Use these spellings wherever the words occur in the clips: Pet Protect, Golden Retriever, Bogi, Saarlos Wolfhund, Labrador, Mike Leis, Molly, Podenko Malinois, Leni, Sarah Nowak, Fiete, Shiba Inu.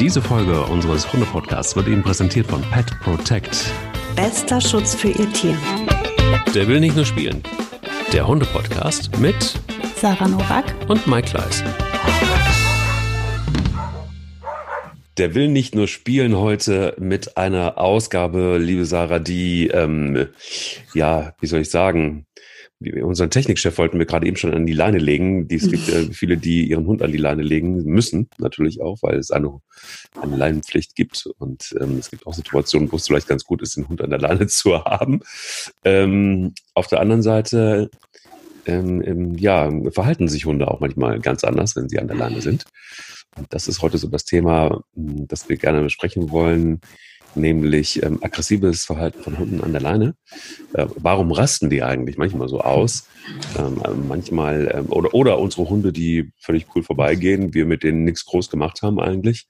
Diese Folge unseres Hunde-Podcasts wird Ihnen präsentiert von Pet Protect. Bester Schutz für Ihr Tier. Der will nicht nur spielen. Der Hunde-Podcast mit Sarah Nowak und Mike Leis. Der will nicht nur spielen heute mit einer Ausgabe, liebe Sarah, die, ja, wie soll ich sagen, unseren Technikchef wollten wir gerade eben schon an die Leine legen. Es gibt viele, die ihren Hund an die Leine legen müssen, natürlich auch, weil es eine Leinenpflicht gibt. Und es gibt auch Situationen, wo es vielleicht ganz gut ist, den Hund an der Leine zu haben. Auf der anderen Seite verhalten sich Hunde auch manchmal ganz anders, wenn sie an der Leine sind. Und das ist heute so das Thema, das wir gerne besprechen wollen, nämlich aggressives Verhalten von Hunden an der Leine. Warum rasten die eigentlich manchmal so aus? Oder unsere Hunde, die völlig cool vorbeigehen, wir mit denen nichts groß gemacht haben eigentlich.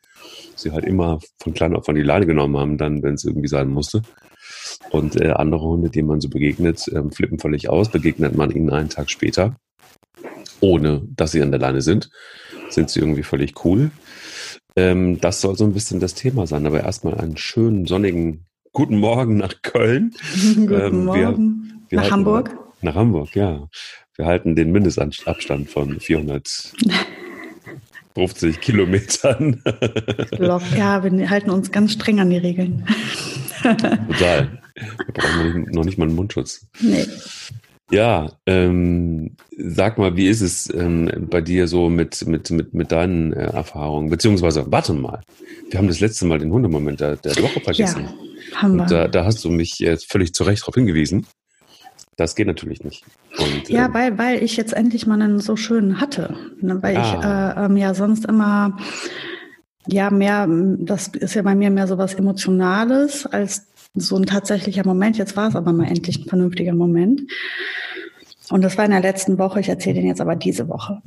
Sie halt immer von klein auf an die Leine genommen haben, dann, wenn es irgendwie sein musste. Und andere Hunde, denen man so begegnet, flippen völlig aus, begegnet man ihnen einen Tag später, ohne dass sie an der Leine sind. Sind sie irgendwie völlig cool. Das soll so ein bisschen das Thema sein. Aber erstmal einen schönen, sonnigen guten Morgen nach Köln. Guten Morgen. Nach Hamburg? Nach Hamburg, ja. Wir halten den Mindestabstand von 450 Kilometern. Ja, wir halten uns ganz streng an die Regeln. Total. Wir brauchen noch nicht mal einen Mundschutz. Nee. Ja, sag mal, wie ist es bei dir so mit deinen Erfahrungen? Beziehungsweise, warte mal, wir haben das letzte Mal den Hundemoment der Woche vergessen. Ja, haben wir. Und da hast du mich jetzt völlig zu Recht darauf hingewiesen. Das geht natürlich nicht. Und, ja, weil ich jetzt endlich mal einen so schönen hatte. Ne? Weil ich sonst immer, ja, mehr, das ist ja bei mir mehr so was Emotionales als so ein tatsächlicher Moment. Jetzt war es aber mal endlich ein vernünftiger Moment. Und das war in der letzten Woche. Ich erzähle den jetzt aber diese Woche.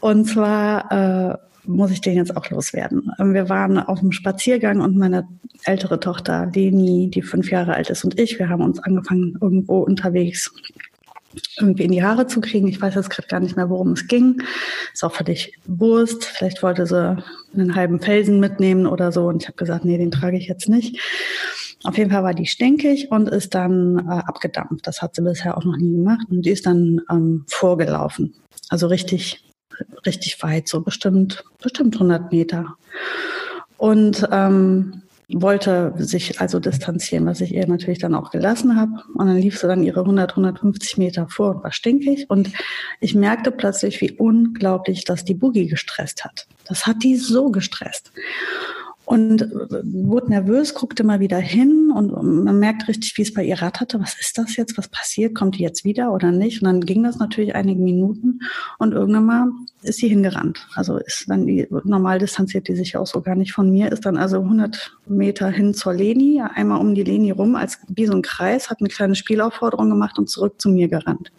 Und zwar muss ich den jetzt auch loswerden. Wir waren auf einem Spaziergang und meine ältere Tochter Leni, die 5 Jahre alt ist, und ich, wir haben uns angefangen, irgendwo unterwegs irgendwie in die Haare zu kriegen. Ich weiß jetzt gerade gar nicht mehr, worum es ging. Ist auch völlig Wurst. Vielleicht wollte sie einen halben Felsen mitnehmen oder so. Und ich habe gesagt, nee, den trage ich jetzt nicht. Auf jeden Fall war die stinkig und ist dann abgedampft. Das hat sie bisher auch noch nie gemacht. Und die ist dann vorgelaufen. Also richtig, richtig weit, so bestimmt 100 Meter. Und wollte sich also distanzieren, was ich ihr natürlich dann auch gelassen habe. Und dann lief sie dann ihre 100, 150 Meter vor und war stinkig. Und ich merkte plötzlich, wie unglaublich das die Bogi gestresst hat. Das hat die so gestresst. Und wurde nervös, guckte mal wieder hin und man merkt richtig, wie es bei ihr ratterte. Was ist das jetzt? Was passiert? Kommt die jetzt wieder oder nicht? Und dann ging das natürlich einige Minuten und irgendwann mal ist sie hingerannt. Also ist dann normal distanziert die sich auch so gar nicht von mir, ist dann also 100 Meter hin zur Leni, einmal um die Leni rum, als wie so ein Kreis, hat eine kleine Spielaufforderung gemacht und zurück zu mir gerannt.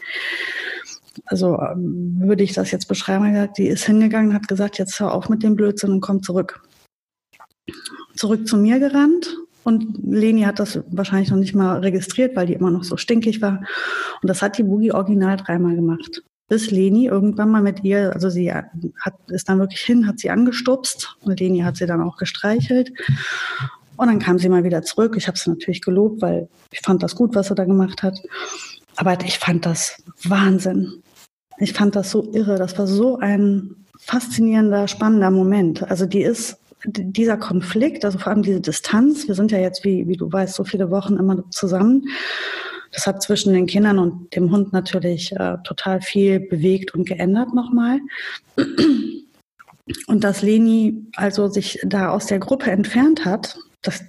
Also würde ich das jetzt beschreiben, die ist hingegangen, hat gesagt, jetzt hör auf mit dem Blödsinn und komm zurück. Zurück zu mir gerannt und Leni hat das wahrscheinlich noch nicht mal registriert, weil die immer noch so stinkig war. Und das hat die Bogi original 3-mal gemacht. Bis Leni irgendwann mal mit ihr, also sie ist dann wirklich hin, hat sie angestupst und Leni hat sie dann auch gestreichelt. Und dann kam sie mal wieder zurück. Ich habe sie natürlich gelobt, weil ich fand das gut, was sie da gemacht hat. Aber ich fand das Wahnsinn. Ich fand das so irre. Das war so ein faszinierender, spannender Moment. Also die ist dieser Konflikt, also vor allem diese Distanz, wir sind ja jetzt, wie du weißt, so viele Wochen immer zusammen. Das hat zwischen den Kindern und dem Hund natürlich total viel bewegt und geändert nochmal. Und dass Leni also sich da aus der Gruppe entfernt hat, das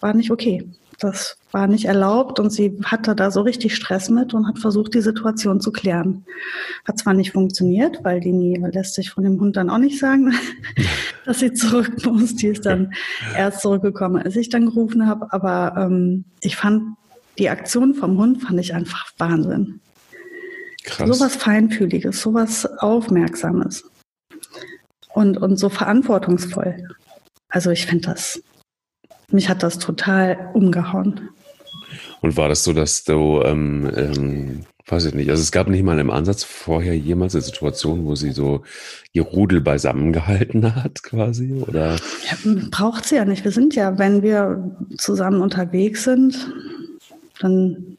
war nicht okay. Das war nicht erlaubt und sie hatte da so richtig Stress mit und hat versucht, die Situation zu klären. Hat zwar nicht funktioniert, weil Leni lässt sich von dem Hund dann auch nicht sagen, dass sie zurück muss. Die ist dann erst zurückgekommen, als ich dann gerufen habe. Aber ich fand, die Aktion vom Hund fand ich einfach Wahnsinn. Krass. So was Feinfühliges, so was Aufmerksames und so verantwortungsvoll. Also ich finde das... Mich hat das total umgehauen. Und war das so, dass du Weiß ich nicht. Also es gab nicht mal im Ansatz vorher jemals eine Situation, wo sie so ihr Rudel beisammen gehalten hat quasi, oder? Ja, braucht sie ja nicht. Wir sind ja, wenn wir zusammen unterwegs sind, dann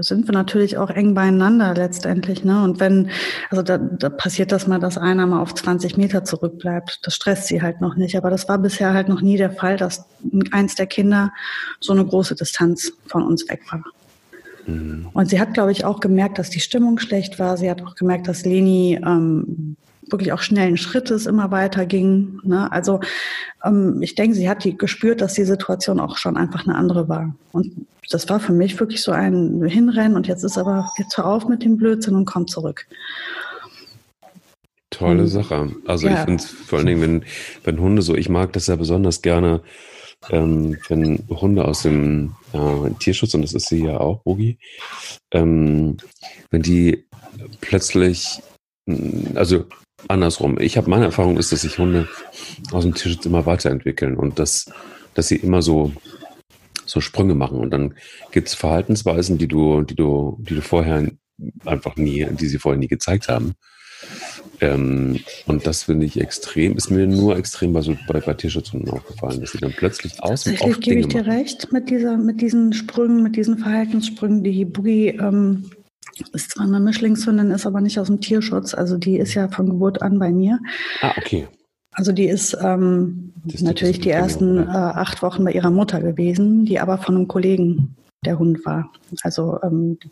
sind wir natürlich auch eng beieinander letztendlich, ne? Und wenn, also da passiert das mal, dass einer mal auf 20 Meter zurückbleibt. Das stresst sie halt noch nicht. Aber das war bisher halt noch nie der Fall, dass eins der Kinder so eine große Distanz von uns weg war. Und sie hat, glaube ich, auch gemerkt, dass die Stimmung schlecht war. Sie hat auch gemerkt, dass Leni wirklich auch schnellen Schrittes immer weiter ging, ne? Also ich denke, sie hat gespürt, dass die Situation auch schon einfach eine andere war. Und das war für mich wirklich so ein Hinrennen und jetzt hör auf mit dem Blödsinn und komm zurück. Tolle Sache. Also ja. Ich finde es vor allen Dingen, wenn Hunde so, ich mag das ja besonders gerne, wenn Hunde aus dem Tierschutz, und das ist sie ja auch, Bogi, wenn die plötzlich, also andersrum, meine Erfahrung ist, dass sich Hunde aus dem Tierschutz immer weiterentwickeln und dass sie immer so Sprünge machen, und dann gibt es Verhaltensweisen, die du vorher einfach nie, die sie vorher nie gezeigt haben. Und das finde ich extrem, ist mir nur extrem bei Tierschutzhunden aufgefallen, dass sie dann plötzlich aus dem Off Dinge machen. Gebe ich dir recht mit diesen Sprüngen, mit diesen Verhaltenssprüngen. Die Bogi ist zwar eine Mischlingshündin, ist aber nicht aus dem Tierschutz, also die ist ja von Geburt an bei mir. Ah, okay. Also die ist natürlich die ersten 8 Wochen bei ihrer Mutter gewesen, die aber von einem Kollegen der Hund war. Also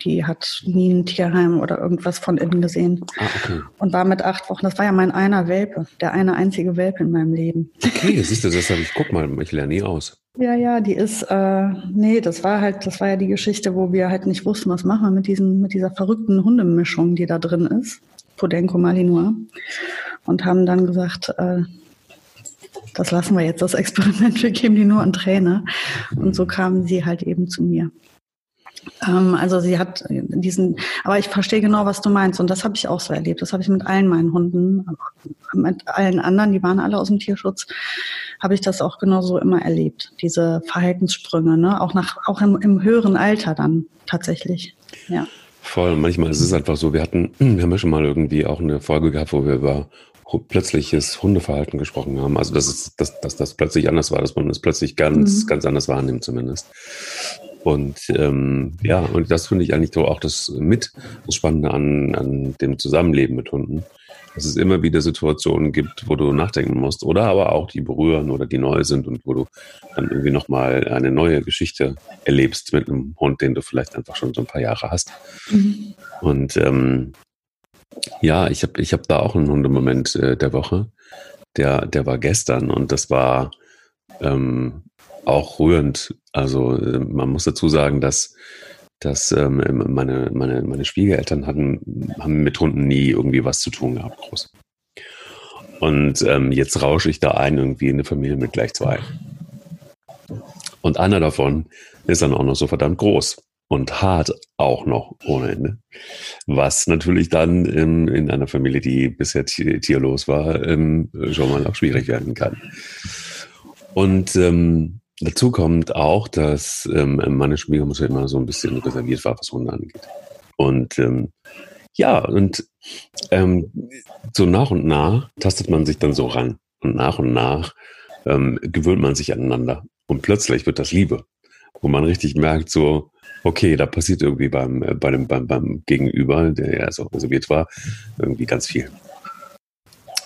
die hat nie ein Tierheim oder irgendwas von innen gesehen. Ah, okay. Und war mit 8 Wochen, das war ja mein einer Welpe, der eine einzige Welpe in meinem Leben. Okay, siehst du, das habe ich, guck mal, ich lerne nie aus. Ja, die ist, das war ja die Geschichte, wo wir halt nicht wussten, was machen wir mit dieser verrückten Hundemischung, die da drin ist, Podenko Malinois, und haben dann gesagt, das lassen wir jetzt, das Experiment, wir geben die nur an Trainer. Und so kamen sie halt eben zu mir. Also sie hat aber ich verstehe genau, was du meinst. Und das habe ich auch so erlebt. Das habe ich mit allen meinen Hunden, mit allen anderen, die waren alle aus dem Tierschutz, habe ich das auch genauso immer erlebt. Diese Verhaltenssprünge, ne? Auch im höheren Alter dann tatsächlich, ja. Voll, manchmal ist es einfach so, wir haben ja schon mal irgendwie auch eine Folge gehabt, wo wir über plötzliches Hundeverhalten gesprochen haben. Also dass das plötzlich anders war, dass man das plötzlich ganz anders wahrnimmt zumindest. Und und das finde ich eigentlich so auch das Spannende an dem Zusammenleben mit Hunden, dass es immer wieder Situationen gibt, wo du nachdenken musst, oder aber auch die berühren oder die neu sind und wo du dann irgendwie nochmal eine neue Geschichte erlebst mit einem Hund, den du vielleicht einfach schon so ein paar Jahre hast. Mhm. Und ja, ich hab da auch einen Hundemoment der Woche. Der war gestern, und das war auch rührend. Also man muss dazu sagen, dass meine Schwiegereltern haben mit Hunden nie irgendwie was zu tun gehabt, groß. Und jetzt rausche ich da ein irgendwie in eine Familie mit gleich 2. Und einer davon ist dann auch noch so verdammt groß. Und hart auch noch ohne Ende. Was natürlich dann in einer Familie, die bisher tierlos war, schon mal auch schwierig werden kann. Und dazu kommt auch, dass meine Schwiegermutter immer so ein bisschen reserviert war, was Hunde angeht. Und so nach und nach tastet man sich dann so ran. Und nach gewöhnt man sich aneinander. Und plötzlich wird das Liebe. Wo man richtig merkt, so, okay, da passiert irgendwie beim Gegenüber, der ja so reserviert war, irgendwie ganz viel.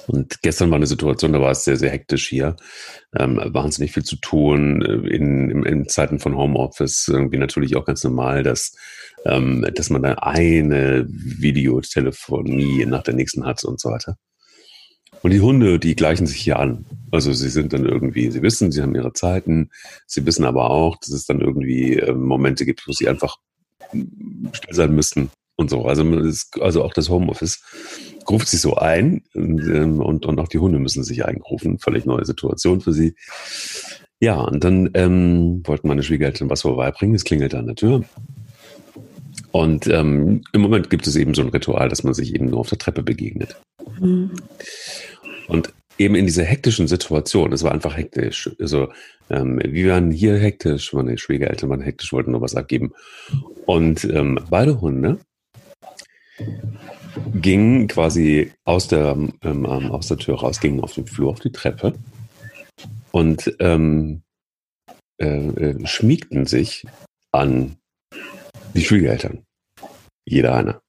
Und gestern war eine Situation, da war es sehr, sehr hektisch hier. Wahnsinnig viel zu tun in Zeiten von Homeoffice. Irgendwie natürlich auch ganz normal, dass man dann eine Videotelefonie nach der nächsten hat und so weiter. Und die Hunde, die gleichen sich hier an. Also sie sind dann irgendwie, sie wissen, sie haben ihre Zeiten, sie wissen aber auch, dass es dann irgendwie Momente gibt, wo sie einfach still sein müssen und so. Also auch das Homeoffice ruft sich so ein, und auch die Hunde müssen sich einrufen. Völlig neue Situation für sie. Ja, und dann wollten meine Schwiegereltern was vorbeibringen, es klingelt an der Tür. Und im Moment gibt es eben so ein Ritual, dass man sich eben nur auf der Treppe begegnet. Mhm. Und eben in dieser hektischen Situation, es war einfach hektisch. Also wir waren hier hektisch, meine Schwiegereltern waren hektisch, wollten noch was abgeben. Und beide Hunde Gingen quasi aus der Tür raus, gingen auf den Flur, auf die Treppe und schmiegten sich an die Schwiegereltern. Jeder einer.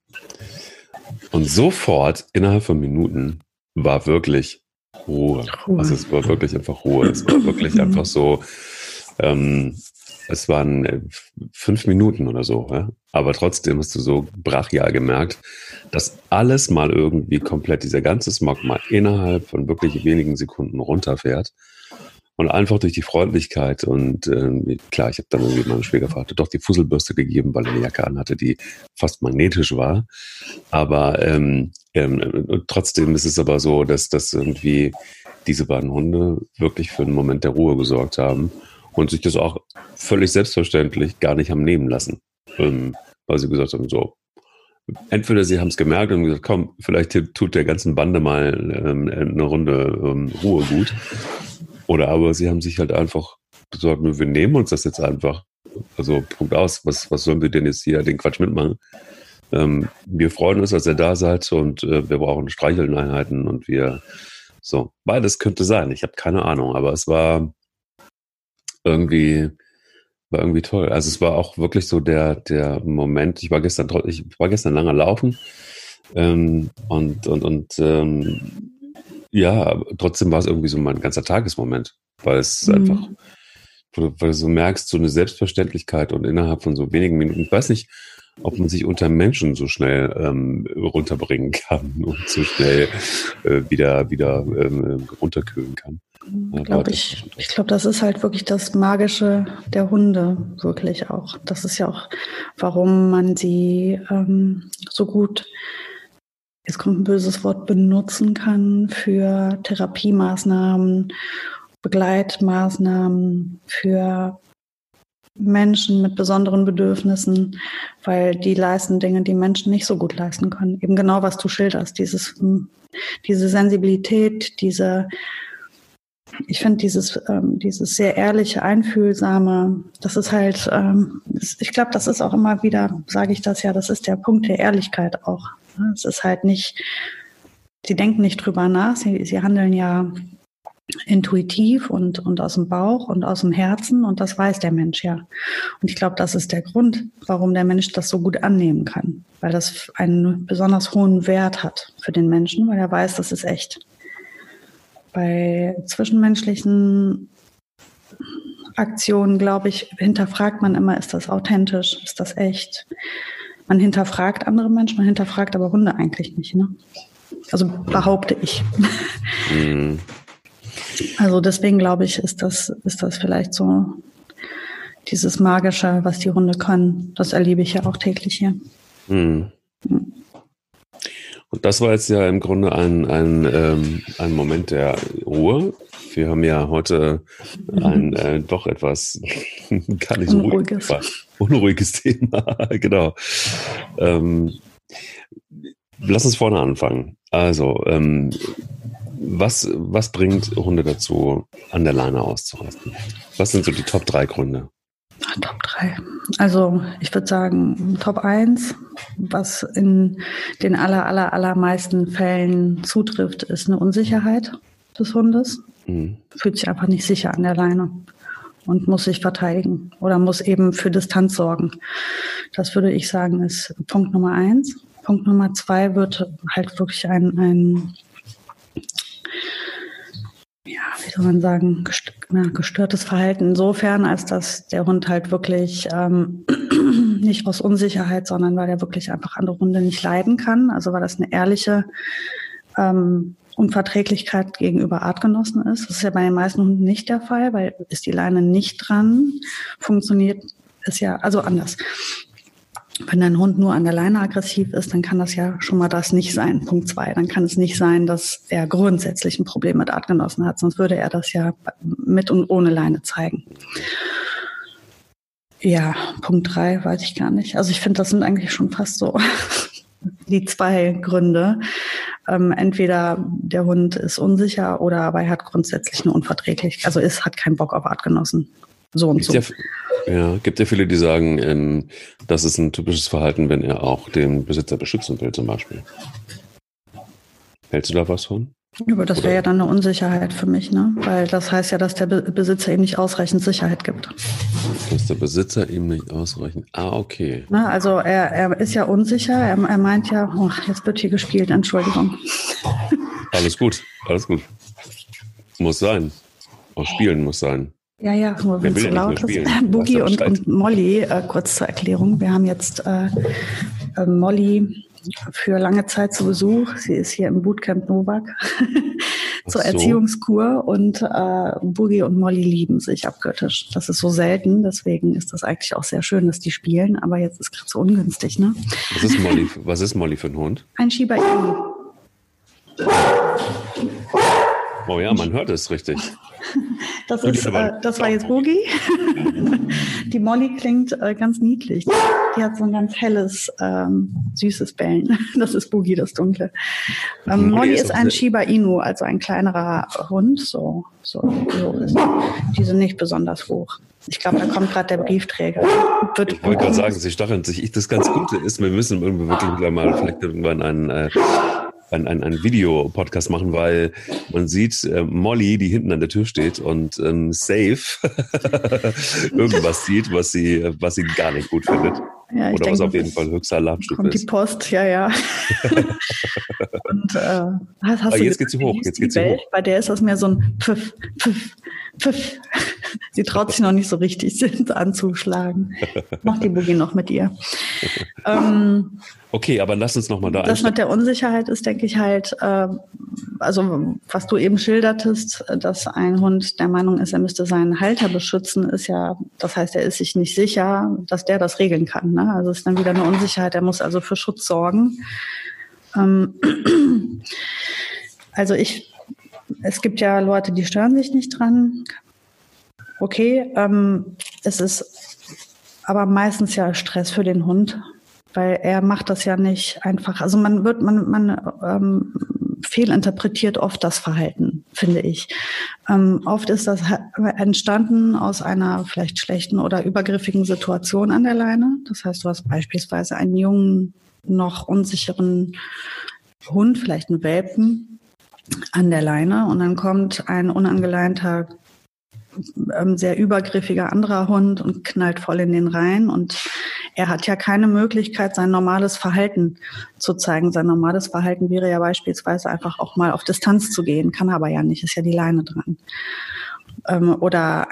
Und sofort, innerhalb von Minuten, war wirklich Ruhe. Also es war wirklich einfach Ruhe. Es war wirklich einfach so, es waren 5 Minuten oder so. Ja? Aber trotzdem hast du so brachial gemerkt, dass alles mal irgendwie komplett, dieser ganze Smog mal innerhalb von wirklich wenigen Sekunden runterfährt. Und einfach durch die Freundlichkeit und klar, ich habe dann irgendwie meinem Schwiegervater doch die Fusselbürste gegeben, weil er eine Jacke anhatte, die fast magnetisch war. Aber trotzdem ist es aber so, dass irgendwie diese beiden Hunde wirklich für einen Moment der Ruhe gesorgt haben und sich das auch völlig selbstverständlich gar nicht haben nehmen lassen. Weil sie gesagt haben, so, entweder sie haben es gemerkt und gesagt, komm, vielleicht tut der ganzen Bande mal eine Runde Ruhe gut. Oder aber sie haben sich halt einfach gesagt, wir nehmen uns das jetzt einfach. Also Punkt aus, was sollen wir denn jetzt hier den Quatsch mitmachen? Wir freuen uns, dass ihr da seid und wir brauchen Streicheleinheiten und wir, so, beides könnte sein. Ich habe keine Ahnung, aber es war irgendwie toll. Also es war auch wirklich so der Moment, ich war gestern lange laufen ja, aber trotzdem war es irgendwie so mein ganzer Tagesmoment, weil es einfach, weil du so merkst, so eine Selbstverständlichkeit und innerhalb von so wenigen Minuten, ich weiß nicht, ob man sich unter Menschen so schnell runterbringen kann und so schnell wieder runterkühlen kann. Ja, ich glaube, das ist halt wirklich das Magische der Hunde, wirklich auch. Das ist ja auch, warum man sie so gut, jetzt kommt ein böses Wort, benutzen kann für Therapiemaßnahmen, Begleitmaßnahmen für Menschen mit besonderen Bedürfnissen, weil die leisten Dinge, die Menschen nicht so gut leisten können. Eben genau, was du schilderst, diese Sensibilität, ich finde dieses sehr ehrliche, einfühlsame, das ist halt, ich glaube, das ist auch immer wieder, sage ich das ja, das ist der Punkt der Ehrlichkeit auch. Es ist halt nicht, sie denken nicht drüber nach, sie handeln ja intuitiv und aus dem Bauch und aus dem Herzen und das weiß der Mensch ja. Und ich glaube, das ist der Grund, warum der Mensch das so gut annehmen kann, weil das einen besonders hohen Wert hat für den Menschen, weil er weiß, das ist echt. Bei zwischenmenschlichen Aktionen, glaube ich, hinterfragt man immer, ist das authentisch, ist das echt? Man hinterfragt andere Menschen, man hinterfragt aber Hunde eigentlich nicht, ne? Also behaupte ich. Mhm. Also deswegen glaube ich, ist das vielleicht so dieses Magische, was die Hunde können. Das erlebe ich ja auch täglich hier. Mhm. Mhm. Und das war jetzt ja im Grunde ein Moment der Ruhe. Wir haben ja heute ein doch etwas gar nicht so unruhiges Thema. Genau. Lass uns vorne anfangen. Also, was bringt Hunde dazu, an der Leine auszurasten? Was sind so die Top 3 Gründe? Top 3. Also ich würde sagen, Top 1, was in den allermeisten Fällen zutrifft, ist eine Unsicherheit des Hundes. Mhm. Fühlt sich einfach nicht sicher an der Leine und muss sich verteidigen oder muss eben für Distanz sorgen. Das würde ich sagen, ist Punkt Nummer 1. Punkt Nummer 2 wird halt wirklich ein ja, wie soll man sagen, gestörtes Verhalten insofern, als dass der Hund halt wirklich nicht aus Unsicherheit, sondern weil er wirklich einfach andere Hunde nicht leiden kann. Also weil das eine ehrliche Unverträglichkeit gegenüber Artgenossen ist. Das ist ja bei den meisten Hunden nicht der Fall, weil ist die Leine nicht dran, funktioniert es ja, also anders. Wenn dein Hund nur an der Leine aggressiv ist, dann kann das ja schon mal das nicht sein. Punkt 2. Dann kann es nicht sein, dass er grundsätzlich ein Problem mit Artgenossen hat. Sonst würde er das ja mit und ohne Leine zeigen. Ja, Punkt 3 weiß ich gar nicht. Also ich finde, das sind eigentlich schon fast so die 2 Gründe. Entweder der Hund ist unsicher oder aber er hat grundsätzlich eine Unverträglichkeit. Also hat keinen Bock auf Artgenossen. So und so. Ja, gibt ja viele, die sagen, das ist ein typisches Verhalten, wenn er auch den Besitzer beschützen will, zum Beispiel. Hältst du da was von? Aber das wäre ja dann eine Unsicherheit für mich, ne? Weil das heißt ja, dass der Besitzer ihm nicht ausreichend Sicherheit gibt. Dass der Besitzer ihm nicht ausreichend... Ah, okay. Na, also er ist ja unsicher, er meint ja, oh, jetzt wird hier gespielt, Entschuldigung. Alles gut, alles gut. Muss sein. Auch spielen muss sein. Ja, ja, nur wenn es so laut ist. Bogi und Molly, kurz zur Erklärung, wir haben jetzt Molly für lange Zeit zu Besuch. Sie ist hier im Bootcamp Nowak zur Erziehungskur und Bogi und Molly lieben sich abgöttisch. Das ist so selten, deswegen ist das eigentlich auch sehr schön, dass die spielen, aber jetzt ist gerade so ungünstig, ne? Was ist Molly für ein Hund? Ein Shiba Inu. Oh ja, man hört es richtig. Das war jetzt Bogi. Die Molly klingt ganz niedlich. Die hat so ein ganz helles, süßes Bellen. Das ist Bogi, das Dunkle. Molly ist ein Shiba Inu, also ein kleinerer Hund. So ist. Die sind nicht besonders hoch. Ich glaube, da kommt gerade der Briefträger. Ich wollte gerade sagen, sie stacheln sich. Das ganz Gute ist, wir müssen wirklich mal vielleicht irgendwann einen Video-Podcast machen, weil man sieht Molly, die hinten an der Tür steht und safe irgendwas sieht, was sie gar nicht gut findet. Ja, oder denke, was auf jeden Fall höchster Alarmstufe ist. Die Post, ja, ja. Und jetzt geht's hoch, jetzt geht's hoch. Bei der ist das mehr so ein Pfiff, Pfiff, Pfiff. Sie traut sich noch nicht so richtig anzuschlagen. Macht die Bogi noch mit ihr. Okay, aber lass uns nochmal da einsteigen. Das mit der Unsicherheit ist, denke ich, halt, also was du eben schildertest, dass ein Hund der Meinung ist, er müsste seinen Halter beschützen, ist ja, das heißt, er ist sich nicht sicher, dass der das regeln kann. Ne? Also es ist dann wieder eine Unsicherheit, er muss also für Schutz sorgen. Es gibt ja Leute, die stören sich nicht dran. Okay, es ist aber meistens ja Stress für den Hund, weil er macht das ja nicht einfach. Also man fehlinterpretiert oft das Verhalten, finde ich. Oft ist das entstanden aus einer vielleicht schlechten oder übergriffigen Situation an der Leine. Das heißt, du hast beispielsweise einen jungen, noch unsicheren Hund, vielleicht einen Welpen an der Leine und dann kommt ein unangeleinter, sehr übergriffiger anderer Hund und knallt voll in den rein und er hat ja keine Möglichkeit, sein normales Verhalten zu zeigen. Sein normales Verhalten wäre ja beispielsweise einfach auch mal auf Distanz zu gehen, kann aber ja nicht, ist ja die Leine dran. Oder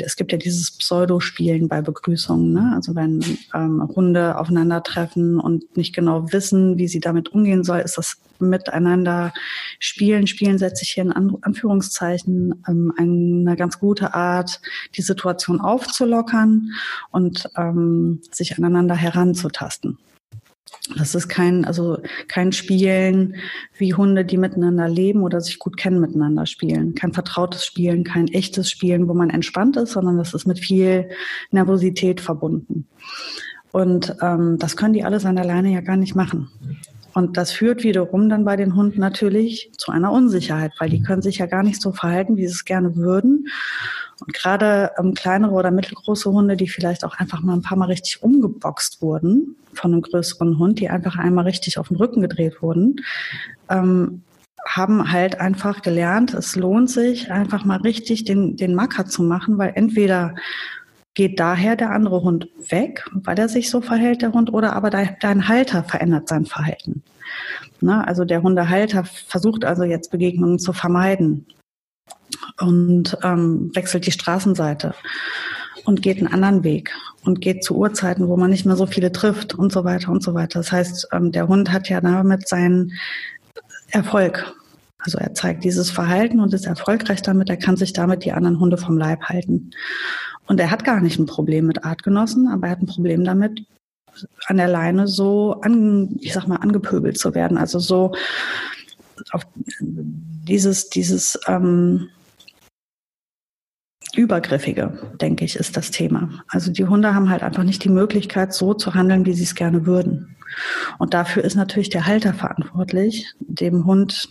es gibt ja dieses Pseudospielen bei Begrüßungen, ne? Also wenn Hunde aufeinandertreffen und nicht genau wissen, wie sie damit umgehen soll, ist das miteinander spielen. Spielen setze ich hier in Anführungszeichen eine ganz gute Art, die Situation aufzulockern und sich aneinander heranzutasten. Das ist kein Spielen wie Hunde, die miteinander leben oder sich gut kennen, miteinander spielen. Kein vertrautes Spielen, kein echtes Spielen, wo man entspannt ist, sondern das ist mit viel Nervosität verbunden. Und das können die alles an der Leine ja gar nicht machen. Und das führt wiederum dann bei den Hunden natürlich zu einer Unsicherheit, weil die können sich ja gar nicht so verhalten, wie sie es gerne würden. Und gerade kleinere oder mittelgroße Hunde, die vielleicht auch einfach mal ein paar Mal richtig umgeboxt wurden von einem größeren Hund, die einfach einmal richtig auf den Rücken gedreht wurden, haben halt einfach gelernt, es lohnt sich, einfach mal richtig den Macker zu machen, weil entweder geht daher der andere Hund weg, weil er sich so verhält, der Hund, oder aber dein Halter verändert sein Verhalten. Na, also der Hundehalter versucht also jetzt Begegnungen zu vermeiden und wechselt die Straßenseite und geht einen anderen Weg und geht zu Uhrzeiten, wo man nicht mehr so viele trifft und so weiter und so weiter. Das heißt, der Hund hat ja damit seinen Erfolg. Also er zeigt dieses Verhalten und ist erfolgreich damit, er kann sich damit die anderen Hunde vom Leib halten. Und er hat gar nicht ein Problem mit Artgenossen, aber er hat ein Problem damit, an der Leine so, angepöbelt zu werden. Also so auf dieses Übergriffige, denke ich, ist das Thema. Also die Hunde haben halt einfach nicht die Möglichkeit, so zu handeln, wie sie es gerne würden. Und dafür ist natürlich der Halter verantwortlich, dem Hund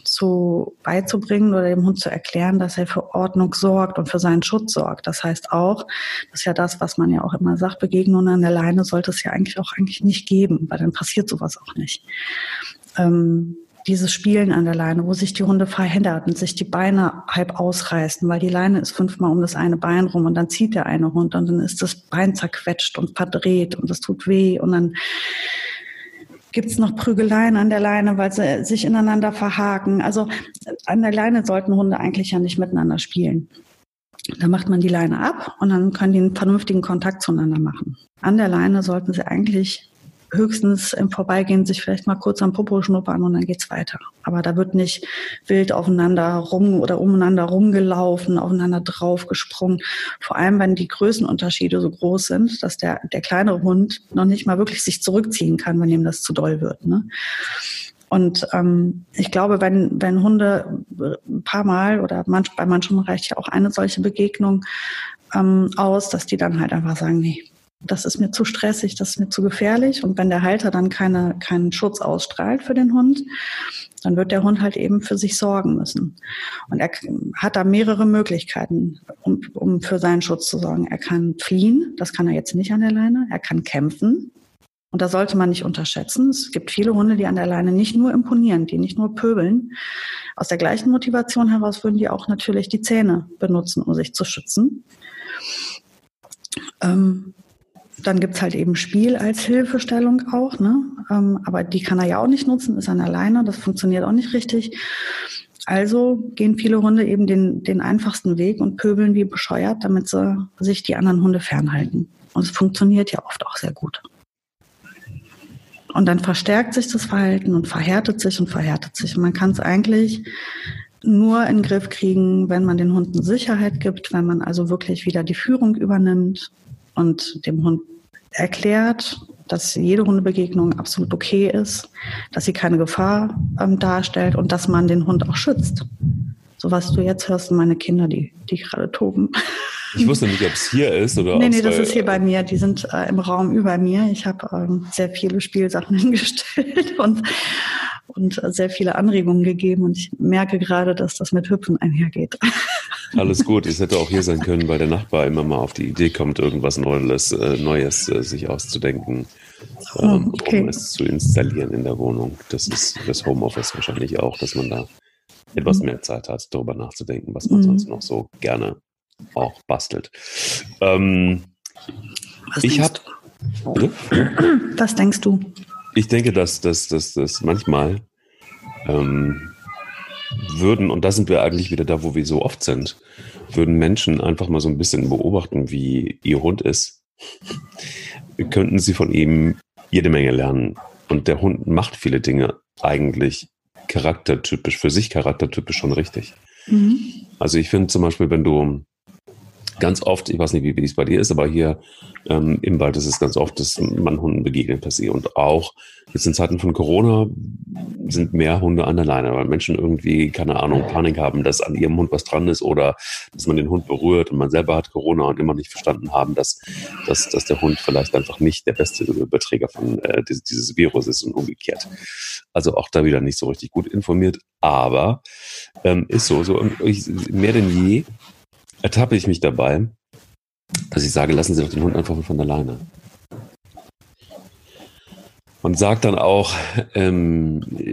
beizubringen oder dem Hund zu erklären, dass er für Ordnung sorgt und für seinen Schutz sorgt. Das heißt auch, das ist ja das, was man ja auch immer sagt, Begegnungen an der Leine sollte es ja eigentlich nicht geben, weil dann passiert sowas auch nicht. Dieses Spielen an der Leine, wo sich die Hunde verheddern und sich die Beine halb ausreißen, weil die Leine ist 5-mal um das eine Bein rum und dann zieht der eine Hund und dann ist das Bein zerquetscht und verdreht und das tut weh und dann gibt es noch Prügeleien an der Leine, weil sie sich ineinander verhaken. Also an der Leine sollten Hunde eigentlich ja nicht miteinander spielen. Da macht man die Leine ab und dann können die einen vernünftigen Kontakt zueinander machen. An der Leine sollten sie eigentlich höchstens im Vorbeigehen sich vielleicht mal kurz am Popo schnuppern und dann geht's weiter. Aber da wird nicht wild aufeinander rum oder umeinander rumgelaufen, aufeinander draufgesprungen. Vor allem, wenn die Größenunterschiede so groß sind, dass der kleinere Hund noch nicht mal wirklich sich zurückziehen kann, wenn ihm das zu doll wird, ne? Und ich glaube, wenn Hunde ein paar Mal oder bei manchen reicht ja auch eine solche Begegnung aus, dass die dann halt einfach sagen, nee, das ist mir zu stressig, das ist mir zu gefährlich. Und wenn der Halter dann keinen Schutz ausstrahlt für den Hund, dann wird der Hund halt eben für sich sorgen müssen. Und er hat da mehrere Möglichkeiten, um für seinen Schutz zu sorgen. Er kann fliehen, das kann er jetzt nicht an der Leine. Er kann kämpfen. Und das sollte man nicht unterschätzen. Es gibt viele Hunde, die an der Leine nicht nur imponieren, die nicht nur pöbeln. Aus der gleichen Motivation heraus würden die auch natürlich die Zähne benutzen, um sich zu schützen. Dann gibt es halt eben Spiel als Hilfestellung auch, ne? Aber die kann er ja auch nicht nutzen, ist an der Leine, das funktioniert auch nicht richtig. Also gehen viele Hunde eben den einfachsten Weg und pöbeln wie bescheuert, damit sie sich die anderen Hunde fernhalten. Und es funktioniert ja oft auch sehr gut. Und dann verstärkt sich das Verhalten und verhärtet sich und verhärtet sich. Und man kann es eigentlich nur in den Griff kriegen, wenn man den Hunden Sicherheit gibt, wenn man also wirklich wieder die Führung übernimmt und dem Hund erklärt, dass jede Hundebegegnung absolut okay ist, dass sie keine Gefahr darstellt und dass man den Hund auch schützt. So was du jetzt hörst, meine Kinder, die gerade toben. Ich wusste nicht, ob es hier ist oder Nee, das ist hier bei mir. Die sind im Raum über mir. Ich habe sehr viele Spielsachen hingestellt und sehr viele Anregungen gegeben. Und ich merke gerade, dass das mit Hüpfen einhergeht. Alles gut. Es hätte auch hier sein können, weil der Nachbar immer mal auf die Idee kommt, irgendwas Neues sich auszudenken, okay, um es zu installieren in der Wohnung. Das ist das Homeoffice wahrscheinlich auch, dass man da etwas mehr Zeit hat, darüber nachzudenken, was man sonst noch so gerne auch bastelt. Was denkst du? Ich denke, dass manchmal und da sind wir eigentlich wieder da, wo wir so oft sind, würden Menschen einfach mal so ein bisschen beobachten, wie ihr Hund ist, könnten sie von ihm jede Menge lernen. Und der Hund macht viele Dinge eigentlich charaktertypisch schon richtig. Mhm. Also ich finde zum Beispiel, wenn du ganz oft, ich weiß nicht, wie es bei dir ist, aber hier im Wald ist es ganz oft, dass man Hunden begegnet per se. Und auch jetzt in Zeiten von Corona sind mehr Hunde an der Leine, weil Menschen irgendwie, keine Ahnung, Panik haben, dass an ihrem Hund was dran ist oder dass man den Hund berührt und man selber hat Corona und immer nicht verstanden haben, dass der Hund vielleicht einfach nicht der beste Überträger von dieses Virus ist und umgekehrt. Also auch da wieder nicht so richtig gut informiert, aber ist so mehr denn je ertappe ich mich dabei, dass ich sage, lassen Sie doch den Hund einfach von der Leine. Und sagt dann auch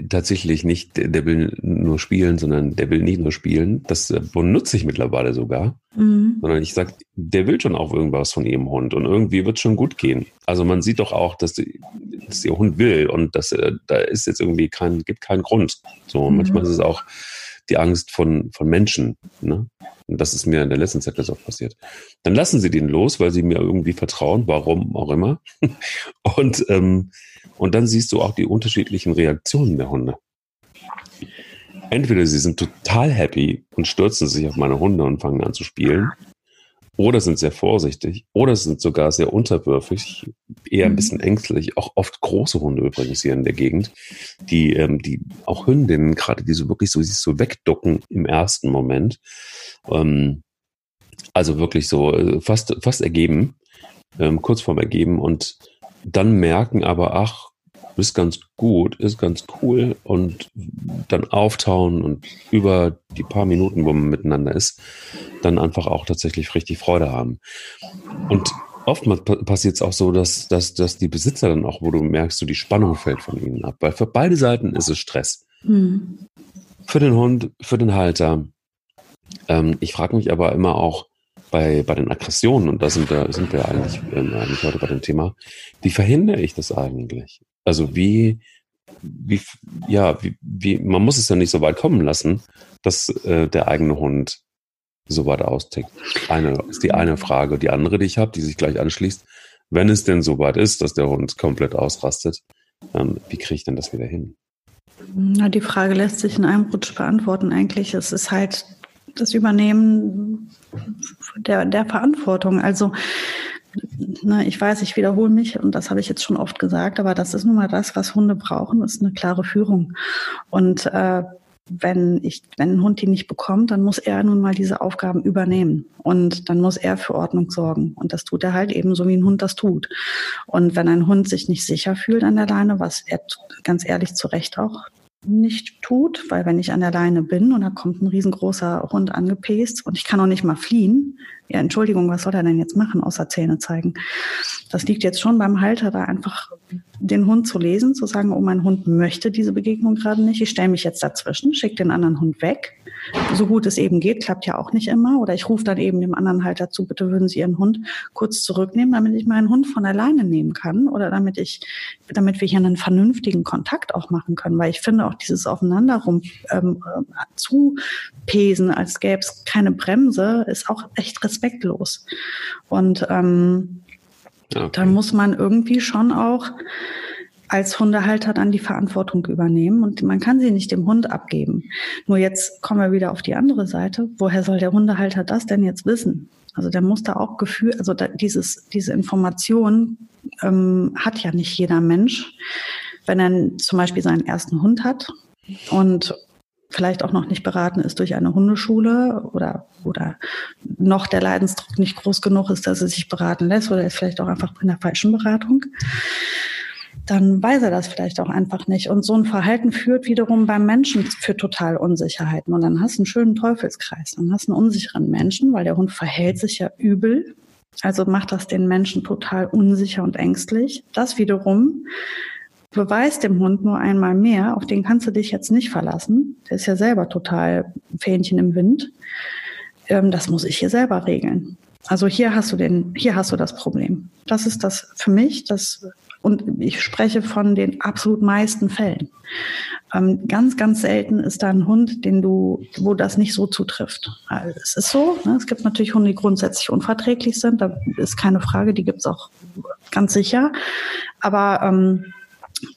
tatsächlich nicht, der will nur spielen, sondern der will nicht nur spielen. Das benutze ich mittlerweile sogar. Mhm. Sondern ich sage, der will schon auch irgendwas von ihrem Hund und irgendwie wird es schon gut gehen. Also man sieht doch auch, dass ihr Hund will und dass da ist jetzt irgendwie gibt keinen Grund. So, manchmal ist es auch die Angst von Menschen, ne? Und das ist mir in der letzten Zeit ganz oft passiert. Dann lassen sie den los, weil sie mir irgendwie vertrauen, warum auch immer. Und dann siehst du auch die unterschiedlichen Reaktionen der Hunde. Entweder sie sind total happy und stürzen sich auf meine Hunde und fangen an zu spielen, oder sind sehr vorsichtig, oder sind sogar sehr unterwürfig, eher ein bisschen ängstlich. Auch oft große Hunde übrigens hier in der Gegend, die auch Hündinnen gerade, die so wirklich so sich so wegducken im ersten Moment. Also wirklich so fast ergeben, kurz vorm Ergeben und dann merken aber, ach, bist ganz gut, ist ganz cool und dann auftauen und über die paar Minuten, wo man miteinander ist, dann einfach auch tatsächlich richtig Freude haben. Und oftmals passiert es auch so, dass die Besitzer dann auch, wo du merkst, die Spannung fällt von ihnen ab, weil für beide Seiten ist es Stress. Mhm. Für den Hund, für den Halter. Ich frage mich aber immer auch bei den Aggressionen, und da sind wir eigentlich heute bei dem Thema, wie verhindere ich das eigentlich? Also man muss es ja nicht so weit kommen lassen, dass der eigene Hund so weit austickt. Ist die eine Frage. Die andere, die ich habe, die sich gleich anschließt, wenn es denn so weit ist, dass der Hund komplett ausrastet, wie kriege ich denn das wieder hin? Na, die Frage lässt sich in einem Rutsch beantworten eigentlich. Es ist halt das Übernehmen der Verantwortung. Also ich weiß, ich wiederhole mich und das habe ich jetzt schon oft gesagt, aber das ist nun mal das, was Hunde brauchen, ist eine klare Führung. Und wenn ein Hund die nicht bekommt, dann muss er nun mal diese Aufgaben übernehmen und dann muss er für Ordnung sorgen. Und das tut er halt eben so, wie ein Hund das tut. Und wenn ein Hund sich nicht sicher fühlt an der Leine, was er ganz ehrlich zu Recht auch nicht tut, weil wenn ich an der Leine bin und da kommt ein riesengroßer Hund angepäst und ich kann auch nicht mal fliehen, ja, Entschuldigung, was soll er denn jetzt machen, außer Zähne zeigen? Das liegt jetzt schon beim Halter, da einfach den Hund zu lesen, zu sagen, oh, mein Hund möchte diese Begegnung gerade nicht, ich stelle mich jetzt dazwischen, schicke den anderen Hund weg, so gut es eben geht, klappt ja auch nicht immer, oder ich rufe dann eben dem anderen Halter zu, bitte würden Sie Ihren Hund kurz zurücknehmen, damit ich meinen Hund von alleine nehmen kann oder damit wir hier einen vernünftigen Kontakt auch machen können, weil ich finde auch dieses Aufeinanderrum zu pesen, als gäbe es keine Bremse, ist auch echt respektlos. Und okay. Dann muss man irgendwie schon auch als Hundehalter dann die Verantwortung übernehmen und man kann sie nicht dem Hund abgeben. Nur jetzt kommen wir wieder auf die andere Seite. Woher soll der Hundehalter das denn jetzt wissen? Also der muss da auch diese Information hat ja nicht jeder Mensch. Wenn er zum Beispiel seinen ersten Hund hat und vielleicht auch noch nicht beraten ist durch eine Hundeschule oder noch der Leidensdruck nicht groß genug ist, dass er sich beraten lässt oder ist vielleicht auch einfach in der falschen Beratung, dann weiß er das vielleicht auch einfach nicht. Und so ein Verhalten führt wiederum beim Menschen für total Unsicherheiten. Und dann hast du einen schönen Teufelskreis. Dann hast du einen unsicheren Menschen, weil der Hund verhält sich ja übel. Also macht das den Menschen total unsicher und ängstlich. Das wiederum beweist dem Hund nur einmal mehr, auf den kannst du dich jetzt nicht verlassen. Der ist ja selber total Fähnchen im Wind. Das muss ich hier selber regeln. Also hier hast du das Problem. Das ist das für mich, und ich spreche von den absolut meisten Fällen. Ganz, ganz selten ist da ein Hund, wo das nicht so zutrifft. Also es ist so, ne? Es gibt natürlich Hunde, die grundsätzlich unverträglich sind. Da ist keine Frage, die gibt's auch ganz sicher. Aber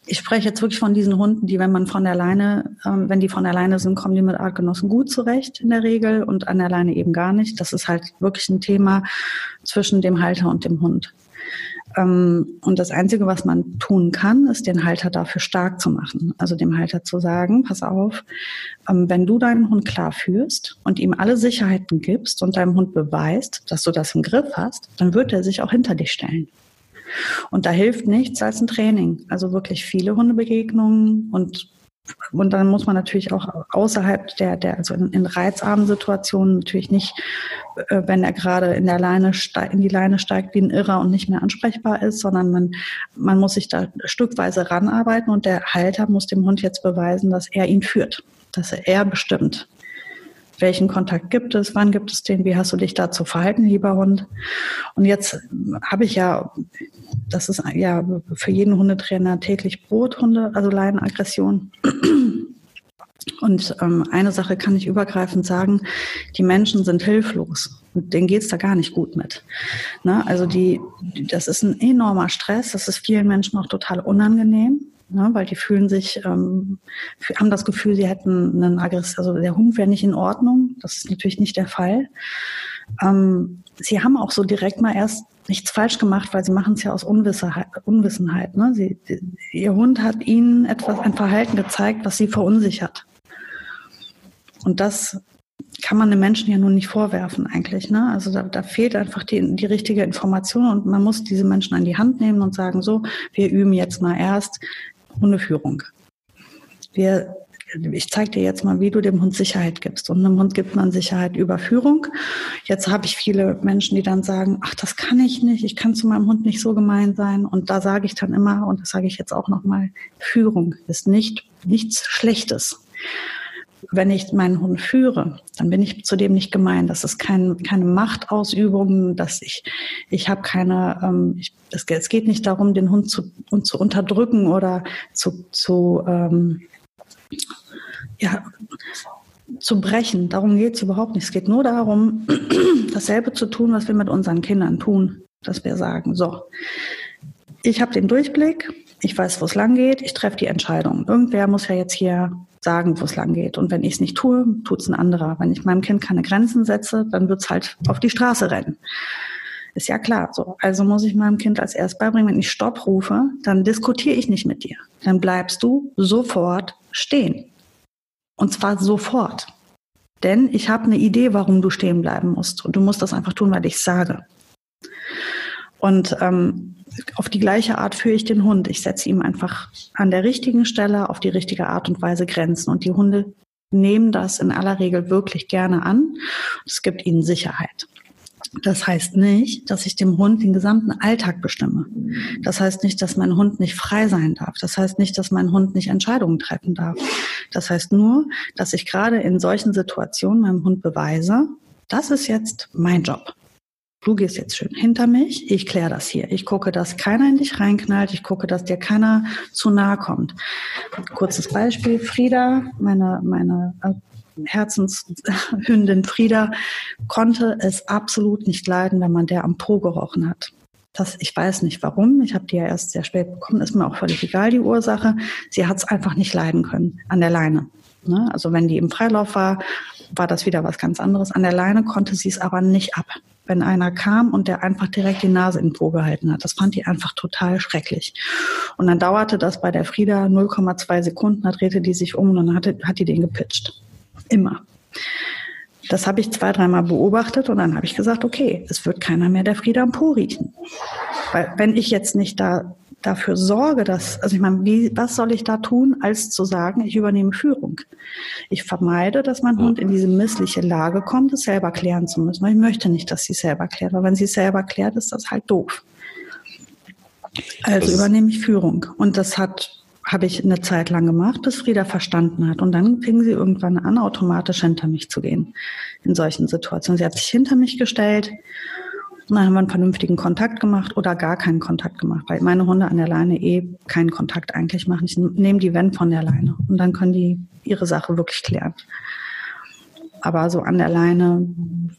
ich spreche jetzt wirklich von diesen Hunden, die, wenn die von der Leine sind, kommen die mit Artgenossen gut zurecht in der Regel und an der Leine eben gar nicht. Das ist halt wirklich ein Thema zwischen dem Halter und dem Hund. Und das Einzige, was man tun kann, ist, den Halter dafür stark zu machen. Also dem Halter zu sagen, pass auf, wenn du deinen Hund klar führst und ihm alle Sicherheiten gibst und deinem Hund beweist, dass du das im Griff hast, dann wird er sich auch hinter dich stellen. Und da hilft nichts als ein Training. Also wirklich viele Hundebegegnungen und dann muss man natürlich auch außerhalb also in reizarmen Situationen natürlich nicht, wenn er gerade in die Leine steigt wie ein Irrer und nicht mehr ansprechbar ist, sondern man muss sich da stückweise ranarbeiten und der Halter muss dem Hund jetzt beweisen, dass er ihn führt, dass er bestimmt. Welchen Kontakt gibt es? Wann gibt es den? Wie hast du dich dazu verhalten, lieber Hund? Und jetzt habe ich ja, das ist ja für jeden Hundetrainer täglich Brot, Hunde, also Leinenaggression. Und eine Sache kann ich übergreifend sagen, die Menschen sind hilflos. Denen geht es da gar nicht gut mit. Ne? Also das ist ein enormer Stress, das ist vielen Menschen auch total unangenehm. Ne, weil die fühlen sich, haben das Gefühl, sie hätten einen also der Hund wäre nicht in Ordnung. Das ist natürlich nicht der Fall. Sie haben auch so direkt mal erst nichts falsch gemacht, weil sie machen es ja aus Unwissenheit. Ne? Ihr Hund hat ihnen ein Verhalten gezeigt, was sie verunsichert. Und das kann man den Menschen ja nun nicht vorwerfen eigentlich. Ne? Also da fehlt einfach die richtige Information und man muss diese Menschen an die Hand nehmen und sagen, so, wir üben jetzt mal erst Hundeführung. Ich zeige dir jetzt mal, wie du dem Hund Sicherheit gibst. Und einem Hund gibt man Sicherheit über Führung. Jetzt habe ich viele Menschen, die dann sagen, ach, das kann ich nicht, ich kann zu meinem Hund nicht so gemein sein. Und da sage ich dann immer, und das sage ich jetzt auch nochmal, Führung ist nichts Schlechtes. Wenn ich meinen Hund führe, dann bin ich zudem nicht gemein. Das ist keine Machtausübung, dass ich habe keine, es geht nicht darum, den Hund zu unterdrücken oder zu brechen. Darum geht es überhaupt nicht. Es geht nur darum, dasselbe zu tun, was wir mit unseren Kindern tun, dass wir sagen, so, ich habe den Durchblick, ich weiß, wo es lang geht, ich treffe die Entscheidung. Irgendwer muss ja jetzt hier sagen, wo es lang geht. Und wenn ich es nicht tue, tut es ein anderer. Wenn ich meinem Kind keine Grenzen setze, dann wird es halt auf die Straße rennen. Ist ja klar so. Also muss ich meinem Kind als erst beibringen, wenn ich Stopp rufe, dann diskutiere ich nicht mit dir. Dann bleibst du sofort stehen. Und zwar sofort. Denn ich habe eine Idee, warum du stehen bleiben musst. Und du musst das einfach tun, weil ich sage. Und auf die gleiche Art führe ich den Hund. Ich setze ihm einfach an der richtigen Stelle auf die richtige Art und Weise Grenzen. Und die Hunde nehmen das in aller Regel wirklich gerne an. Es gibt ihnen Sicherheit. Das heißt nicht, dass ich dem Hund den gesamten Alltag bestimme. Das heißt nicht, dass mein Hund nicht frei sein darf. Das heißt nicht, dass mein Hund nicht Entscheidungen treffen darf. Das heißt nur, dass ich gerade in solchen Situationen meinem Hund beweise, das ist jetzt mein Job. Du gehst jetzt schön hinter mich, ich kläre das hier. Ich gucke, dass keiner in dich reinknallt, ich gucke, dass dir keiner zu nahe kommt. Kurzes Beispiel, Frieda, meine Herzenshündin Frieda, konnte es absolut nicht leiden, wenn man der am Po gerochen hat. Ich weiß nicht warum, ich habe die ja erst sehr spät bekommen, ist mir auch völlig egal, die Ursache. Sie hat es einfach nicht leiden können an der Leine. Ne? Also wenn die im Freilauf war, war das wieder was ganz anderes. An der Leine konnte sie es aber nicht ab. Wenn einer kam und der einfach direkt die Nase in den Po gehalten hat. Das fand die einfach total schrecklich. Und dann dauerte das bei der Frieda 0,2 Sekunden, da drehte die sich um und dann hat die den gepitcht. Immer. Das habe ich 2-3 Mal beobachtet und dann habe ich gesagt, okay, es wird keiner mehr der Frieda am Po riechen. Weil wenn ich jetzt nicht dafür sorge, also ich meine, was soll ich da tun, als zu sagen, ich übernehme Führung? Ich vermeide, dass mein Hund in diese missliche Lage kommt, es selber klären zu müssen, weil ich möchte nicht, dass sie es selber klärt, weil wenn sie es selber klärt, ist das halt doof. Also übernehme ich Führung und das habe ich eine Zeit lang gemacht, bis Frieda verstanden hat. Und dann fing sie irgendwann an, automatisch hinter mich zu gehen in solchen Situationen. Sie hat sich hinter mich gestellt und dann haben wir einen vernünftigen Kontakt gemacht oder gar keinen Kontakt gemacht, weil meine Hunde an der Leine keinen Kontakt eigentlich machen. Ich nehme die Wenn von der Leine und dann können die ihre Sache wirklich klären. Aber so an der Leine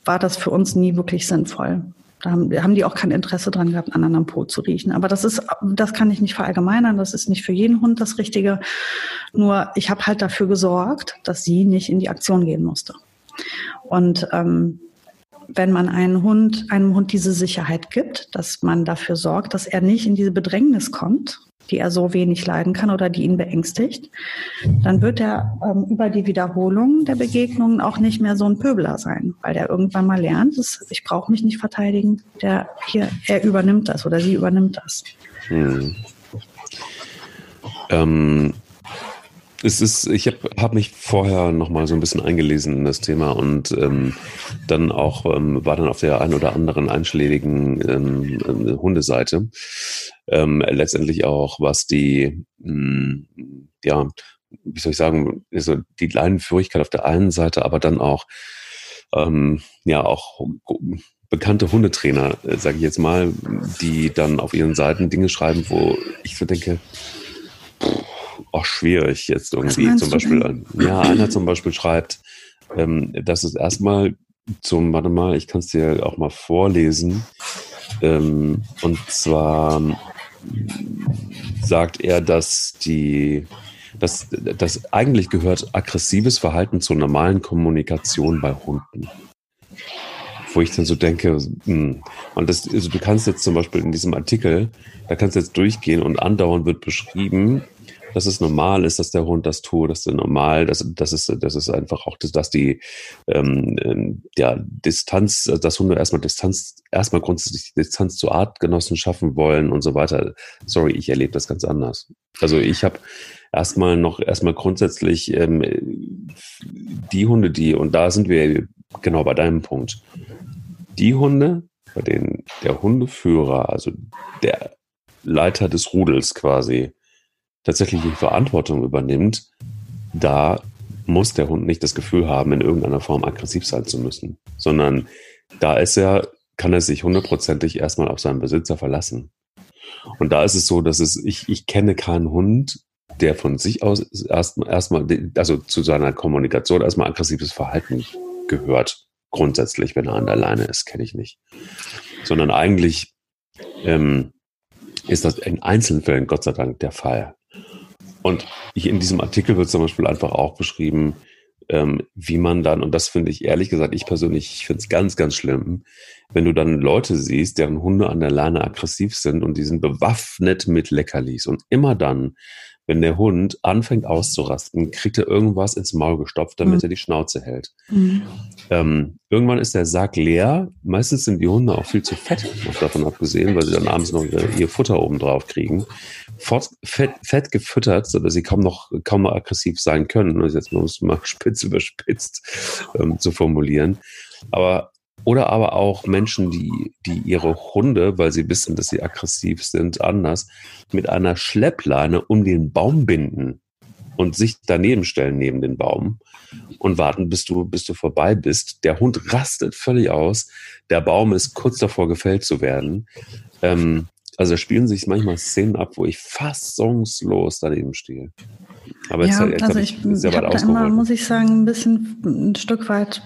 war das für uns nie wirklich sinnvoll. Da haben die auch kein Interesse dran gehabt, an einem Po zu riechen. Aber das kann ich nicht verallgemeinern. Das ist nicht für jeden Hund das Richtige. Nur ich habe halt dafür gesorgt, dass sie nicht in die Aktion gehen musste. Und wenn man einem Hund diese Sicherheit gibt, dass man dafür sorgt, dass er nicht in diese Bedrängnis kommt, die er so wenig leiden kann oder die ihn beängstigt, dann wird er über die Wiederholung der Begegnungen auch nicht mehr so ein Pöbler sein, weil der irgendwann mal lernt, ich brauche mich nicht verteidigen, er übernimmt das oder sie übernimmt das. Hm. Ich hab mich vorher noch mal so ein bisschen eingelesen in das Thema und dann auch war dann auf der einen oder anderen einschlägigen Hundeseite. Letztendlich auch, was wie soll ich sagen, also die Leinenführigkeit auf der einen Seite, aber dann auch, auch bekannte Hundetrainer, sage ich jetzt mal, die dann auf ihren Seiten Dinge schreiben, wo ich so denke, schwierig jetzt irgendwie. Zum Beispiel, einer zum Beispiel schreibt, dass es erstmal warte mal, ich kann es dir auch mal vorlesen. Und zwar sagt er, dass eigentlich gehört aggressives Verhalten zur normalen Kommunikation bei Hunden. Wo ich dann so denke, und das, also du kannst jetzt zum Beispiel in diesem Artikel, da kannst du jetzt durchgehen und andauernd wird beschrieben, dass es normal ist, dass der Hund das tut, dass es normal, dass es einfach auch, dass die Distanz, dass Hunde erstmal grundsätzlich Distanz zu Artgenossen schaffen wollen und so weiter. Sorry, ich erlebe das ganz anders. Also ich habe erstmal grundsätzlich die Hunde, und da sind wir genau bei deinem Punkt, die Hunde, bei denen der Hundeführer, also der Leiter des Rudels quasi, tatsächlich die Verantwortung übernimmt, da muss der Hund nicht das Gefühl haben, in irgendeiner Form aggressiv sein zu müssen, sondern da kann er sich hundertprozentig erstmal auf seinen Besitzer verlassen. Und da ist es so, dass ich kenne keinen Hund, der von sich aus erstmal, also zu seiner Kommunikation erstmal aggressives Verhalten gehört. Grundsätzlich, wenn er an der Leine ist, kenne ich nicht. Sondern eigentlich ist das in einzelnen Fällen Gott sei Dank der Fall. Und in diesem Artikel wird zum Beispiel einfach auch beschrieben, wie man dann, und das finde ich ehrlich gesagt, ich finde es ganz, ganz schlimm, wenn du dann Leute siehst, deren Hunde an der Leine aggressiv sind und die sind bewaffnet mit Leckerlis. Und immer dann, wenn der Hund anfängt auszurasten, kriegt er irgendwas ins Maul gestopft, damit er die Schnauze hält. Mhm. Irgendwann ist der Sack leer. Meistens sind die Hunde auch viel zu fett, noch davon abgesehen, weil sie dann abends noch ihr Futter oben drauf kriegen. Fett gefüttert, sodass sie kaum noch aggressiv sein können. Das ist jetzt mal spitz überspitzt zu formulieren. Oder aber auch Menschen, die ihre Hunde, weil sie wissen, dass sie aggressiv sind, anders mit einer Schleppleine um den Baum binden und sich daneben stellen neben den Baum und warten, bis du vorbei bist. Der Hund rastet völlig aus. Der Baum ist kurz davor, gefällt zu werden. Also spielen sich manchmal Szenen ab, wo ich fassungslos daneben stehe. Aber jetzt, ja, jetzt also ich sehr weit ausgeholt. Immer, muss ich sagen, ein Stück weit...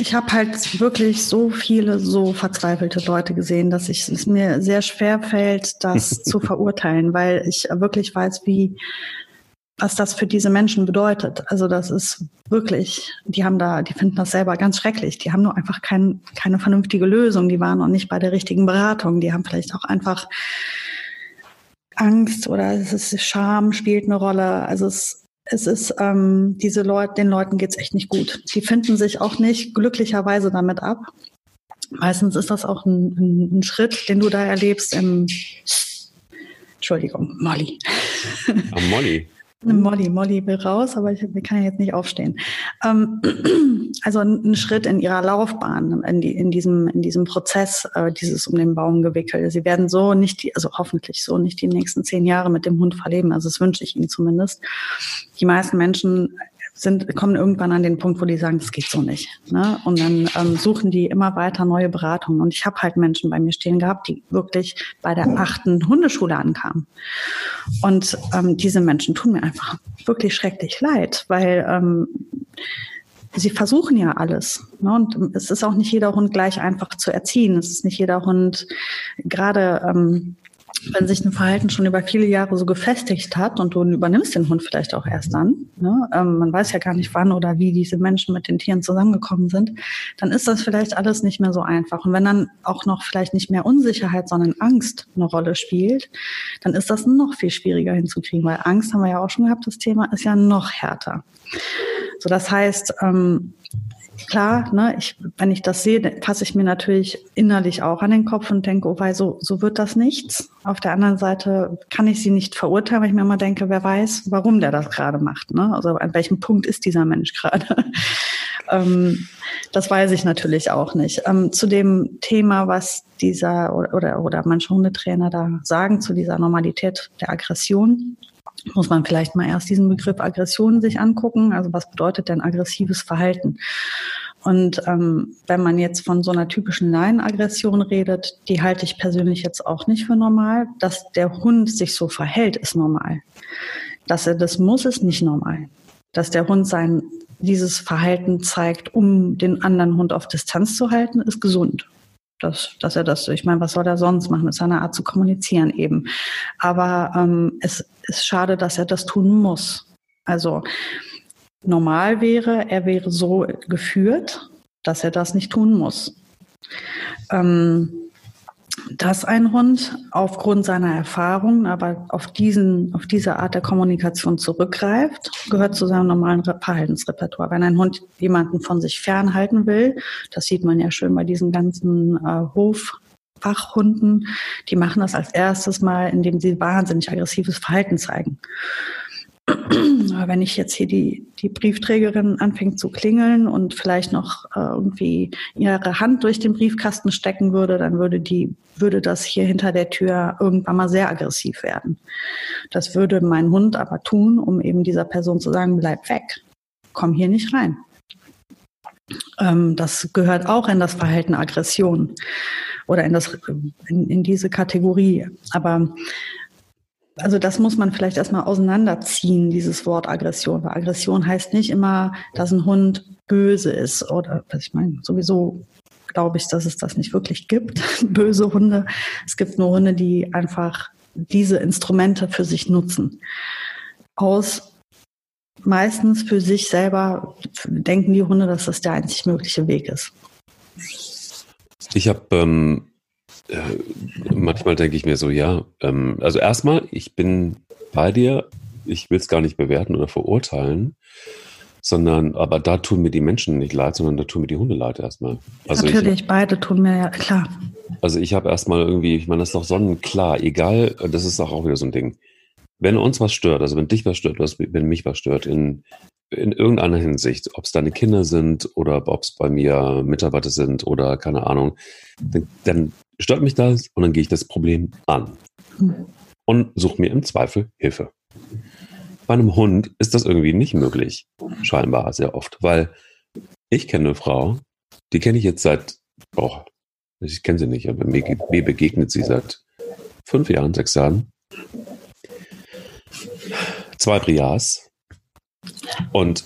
Ich habe halt wirklich so viele so verzweifelte Leute gesehen, dass es mir sehr schwer fällt, das zu verurteilen, weil ich wirklich weiß, was das für diese Menschen bedeutet. Also das ist wirklich, die finden das selber ganz schrecklich. Die haben nur einfach keine vernünftige Lösung. Die waren noch nicht bei der richtigen Beratung. Die haben vielleicht auch einfach Angst oder Scham spielt eine Rolle. Also es ist, den Leuten geht's echt nicht gut. Die finden sich auch nicht glücklicherweise damit ab. Meistens ist das auch ein Schritt, den du da erlebst im, Entschuldigung, Molly. Am Molly. Molly will raus, aber wir können ja jetzt nicht aufstehen. Also ein Schritt in ihrer Laufbahn, in diesem Prozess, dieses um den Baum gewickelt. Sie werden hoffentlich nicht die nächsten 10 Jahre mit dem Hund verleben. Also das wünsche ich ihnen zumindest. Die meisten Menschen kommen irgendwann an den Punkt, wo die sagen, das geht so nicht. Ne? Und dann suchen die immer weiter neue Beratungen. Und ich habe halt Menschen bei mir stehen gehabt, die wirklich bei der 8. Hundeschule ankamen. Und diese Menschen tun mir einfach wirklich schrecklich leid, weil sie versuchen ja alles. Ne? Und es ist auch nicht jeder Hund gleich einfach zu erziehen. Es ist nicht jeder Hund, gerade wenn sich ein Verhalten schon über viele Jahre so gefestigt hat und du übernimmst den Hund vielleicht auch erst dann, ne? Man weiß ja gar nicht, wann oder wie diese Menschen mit den Tieren zusammengekommen sind, dann ist das vielleicht alles nicht mehr so einfach. Und wenn dann auch noch vielleicht nicht mehr Unsicherheit, sondern Angst eine Rolle spielt, dann ist das noch viel schwieriger hinzukriegen, weil Angst, haben wir ja auch schon gehabt, das Thema ist ja noch härter. So, das heißt, klar, ne, wenn ich das sehe, passe ich mir natürlich innerlich auch an den Kopf und denke, oh, weil so wird das nichts. Auf der anderen Seite kann ich sie nicht verurteilen, weil ich mir immer denke, wer weiß, warum der das gerade macht. Ne? Also an welchem Punkt ist dieser Mensch gerade? Das weiß ich natürlich auch nicht. Zu dem Thema, was dieser oder manche Hundetrainer da sagen, zu dieser Normalität der Aggression, muss man vielleicht mal erst diesen Begriff Aggression sich angucken. Also was bedeutet denn aggressives Verhalten? Und wenn man jetzt von so einer typischen Leinenaggression redet, die halte ich persönlich jetzt auch nicht für normal. Dass der Hund sich so verhält, ist normal. Dass er das muss, ist nicht normal. Dass der Hund dieses Verhalten zeigt, um den anderen Hund auf Distanz zu halten, ist gesund. Ich meine, was soll er sonst machen? Das ist eine Art zu kommunizieren eben. Aber es ist schade, dass er das tun muss. Also normal wäre, er wäre so geführt, dass er das nicht tun muss. dass ein Hund aufgrund seiner Erfahrungen aber auf diese Art der Kommunikation zurückgreift, gehört zu seinem normalen Verhaltensrepertoire. Wenn ein Hund jemanden von sich fernhalten will, das sieht man ja schön bei diesen ganzen Hoffachhunden, die machen das als erstes mal, indem sie wahnsinnig aggressives Verhalten zeigen. Aber wenn ich jetzt hier die Briefträgerin anfängt zu klingeln und vielleicht noch irgendwie ihre Hand durch den Briefkasten stecken würde, dann würde das hier hinter der Tür irgendwann mal sehr aggressiv werden. Das würde mein Hund aber tun, um eben dieser Person zu sagen, bleib weg, komm hier nicht rein. Das gehört auch in das Verhalten Aggression oder in diese Kategorie. Aber also das muss man vielleicht erstmal auseinanderziehen, dieses Wort Aggression. Weil Aggression heißt nicht immer, dass ein Hund böse ist. Oder ich meine, sowieso glaube ich, dass es das nicht wirklich gibt, böse Hunde. Es gibt nur Hunde, die einfach diese Instrumente für sich nutzen. Meistens für sich selber denken die Hunde, dass das der einzig mögliche Weg ist. Ich habe... manchmal denke ich mir so, ja, also erstmal, ich bin bei dir, ich will es gar nicht bewerten oder verurteilen, sondern, aber da tun mir die Menschen nicht leid, sondern da tun mir die Hunde leid erstmal. Also natürlich, beide tun mir ja, klar. Also ich habe erstmal irgendwie, ich meine, das ist doch sonnenklar, egal, das ist auch wieder so ein Ding. Wenn uns was stört, also wenn dich was stört, wenn mich was stört, in irgendeiner Hinsicht, ob es deine Kinder sind oder ob es bei mir Mitarbeiter sind oder keine Ahnung, dann stört mich das und dann gehe ich das Problem an und suche mir im Zweifel Hilfe. Bei einem Hund ist das irgendwie nicht möglich, scheinbar sehr oft, weil ich kenne eine Frau, die kenne ich jetzt seit, ich kenne sie nicht, aber mir begegnet sie seit 5 Jahren, 6 Jahren. 2 Brias und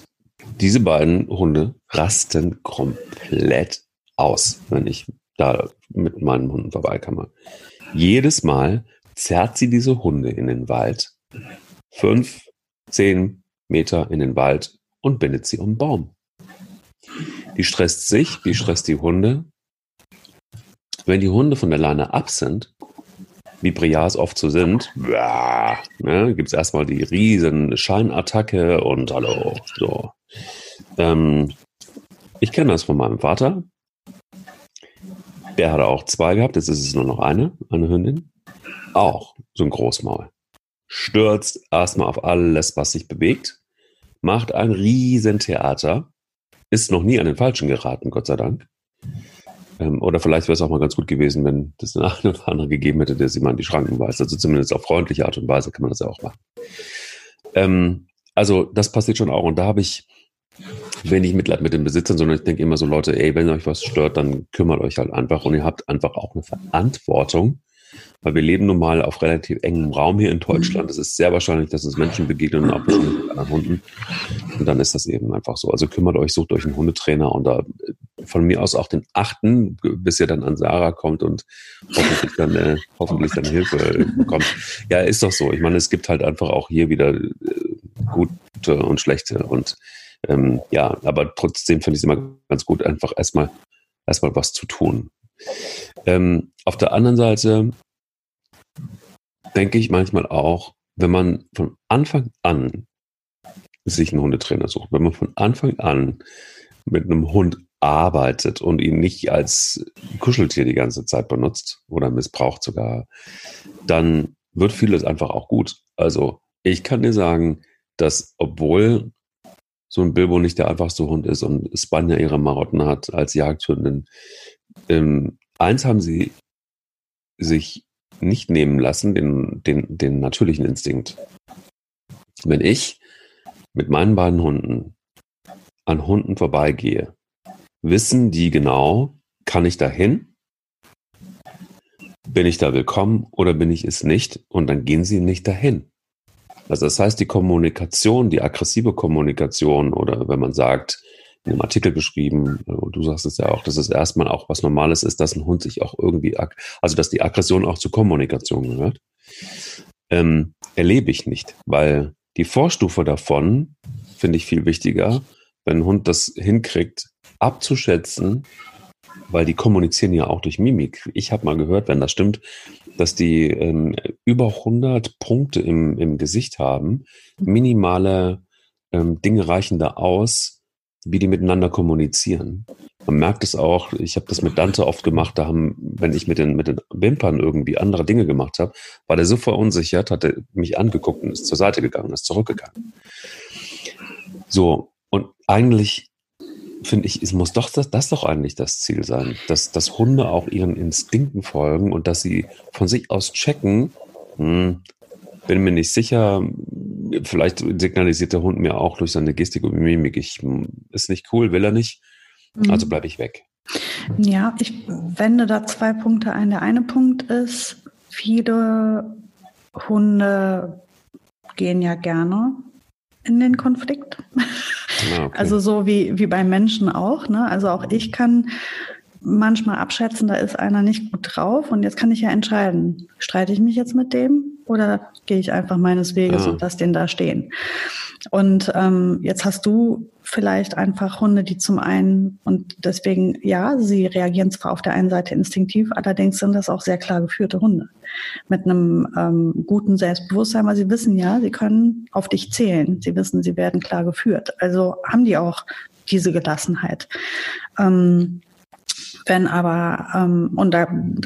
diese beiden Hunde rasten komplett aus, wenn ich da mit meinen Hunden vorbeikomme. Jedes Mal zerrt sie diese Hunde in den Wald, 5, 10 Meter in den Wald und bindet sie um einen Baum. Die stresst sich, die stresst die Hunde. Wenn die Hunde von der Leine ab sind, wie Brias oft so sind, ne, gibt es erstmal die riesen Scheinattacke und hallo. So. Ich kenne das von meinem Vater. Der hatte auch 2 gehabt, jetzt ist es nur noch eine Hündin. Auch so ein Großmaul. Stürzt erstmal auf alles, was sich bewegt, macht ein riesen Theater, ist noch nie an den Falschen geraten, Gott sei Dank. Oder vielleicht wäre es auch mal ganz gut gewesen, wenn das eine oder andere gegeben hätte, der sie mal in die Schranken weist. Also zumindest auf freundliche Art und Weise kann man das ja auch machen. Also das passiert schon auch. Und da habe ich wenig Mitleid mit den Besitzern, sondern ich denke immer so, Leute, ey, wenn euch was stört, dann kümmert euch halt einfach. Und ihr habt einfach auch eine Verantwortung, weil wir leben nun mal auf relativ engem Raum hier in Deutschland. Es ist sehr wahrscheinlich, dass uns Menschen begegnen und auch mit anderen Hunden. Und dann ist das eben einfach so. Also kümmert euch, sucht euch einen Hundetrainer und da von mir aus auch den 8., bis ihr dann an Sarah kommt und hoffentlich dann Hilfe bekommt. Ja, ist doch so. Ich meine, es gibt halt einfach auch hier wieder gute und schlechte und ja, aber trotzdem finde ich es immer ganz gut, einfach erstmal was zu tun. Auf der anderen Seite denke ich manchmal auch, wenn man von Anfang an sich einen Hundetrainer sucht, wenn man von Anfang an mit einem Hund arbeitet und ihn nicht als Kuscheltier die ganze Zeit benutzt oder missbraucht sogar, dann wird vieles einfach auch gut. Also ich kann dir sagen, dass obwohl so ein Bilbo nicht der einfachste Hund ist und Spanier ihre Marotten hat als Jagdhündin. Eins haben sie sich nicht nehmen lassen, den natürlichen Instinkt. Wenn ich mit meinen beiden Hunden an Hunden vorbeigehe, wissen die genau, kann ich da hin? Bin ich da willkommen oder bin ich es nicht? Und dann gehen sie nicht dahin. Also das heißt, die Kommunikation, die aggressive Kommunikation oder wenn man sagt, in einem Artikel beschrieben, du sagst es ja auch, dass es erstmal auch was Normales ist, dass ein Hund sich auch irgendwie, also dass die Aggression auch zur Kommunikation gehört, erlebe ich nicht, weil die Vorstufe davon finde ich viel wichtiger, wenn ein Hund das hinkriegt, abzuschätzen, Weil die kommunizieren ja auch durch Mimik. Ich habe mal gehört, wenn das stimmt, dass die über 100 Punkte im Gesicht haben. Minimale Dinge reichen da aus, wie die miteinander kommunizieren. Man merkt es auch, ich habe das mit Dante oft gemacht, wenn ich mit den Wimpern irgendwie andere Dinge gemacht habe, war der so verunsichert, hat er mich angeguckt und ist zur Seite gegangen, ist zurückgegangen. So, und eigentlich finde ich, es muss doch das doch eigentlich das Ziel sein, dass Hunde auch ihren Instinkten folgen und dass sie von sich aus checken, bin mir nicht sicher, vielleicht signalisiert der Hund mir auch durch seine Gestik und Mimik, ist nicht cool, will er nicht, also bleibe ich weg. Ja, ich wende da zwei Punkte ein. Der eine Punkt ist, viele Hunde gehen ja gerne in den Konflikt. Ah, okay. Also so wie bei Menschen auch, ne? Also auch ich kann manchmal abschätzen, da ist einer nicht gut drauf und jetzt kann ich ja entscheiden, streite ich mich jetzt mit dem oder gehe ich einfach meines Weges und lasse den da stehen. Und jetzt hast du vielleicht einfach Hunde, die zum einen, und deswegen, ja, sie reagieren zwar auf der einen Seite instinktiv, allerdings sind das auch sehr klar geführte Hunde mit einem guten Selbstbewusstsein, weil sie wissen ja, sie können auf dich zählen, sie wissen, sie werden klar geführt. Also haben die auch diese Gelassenheit. Wenn aber, und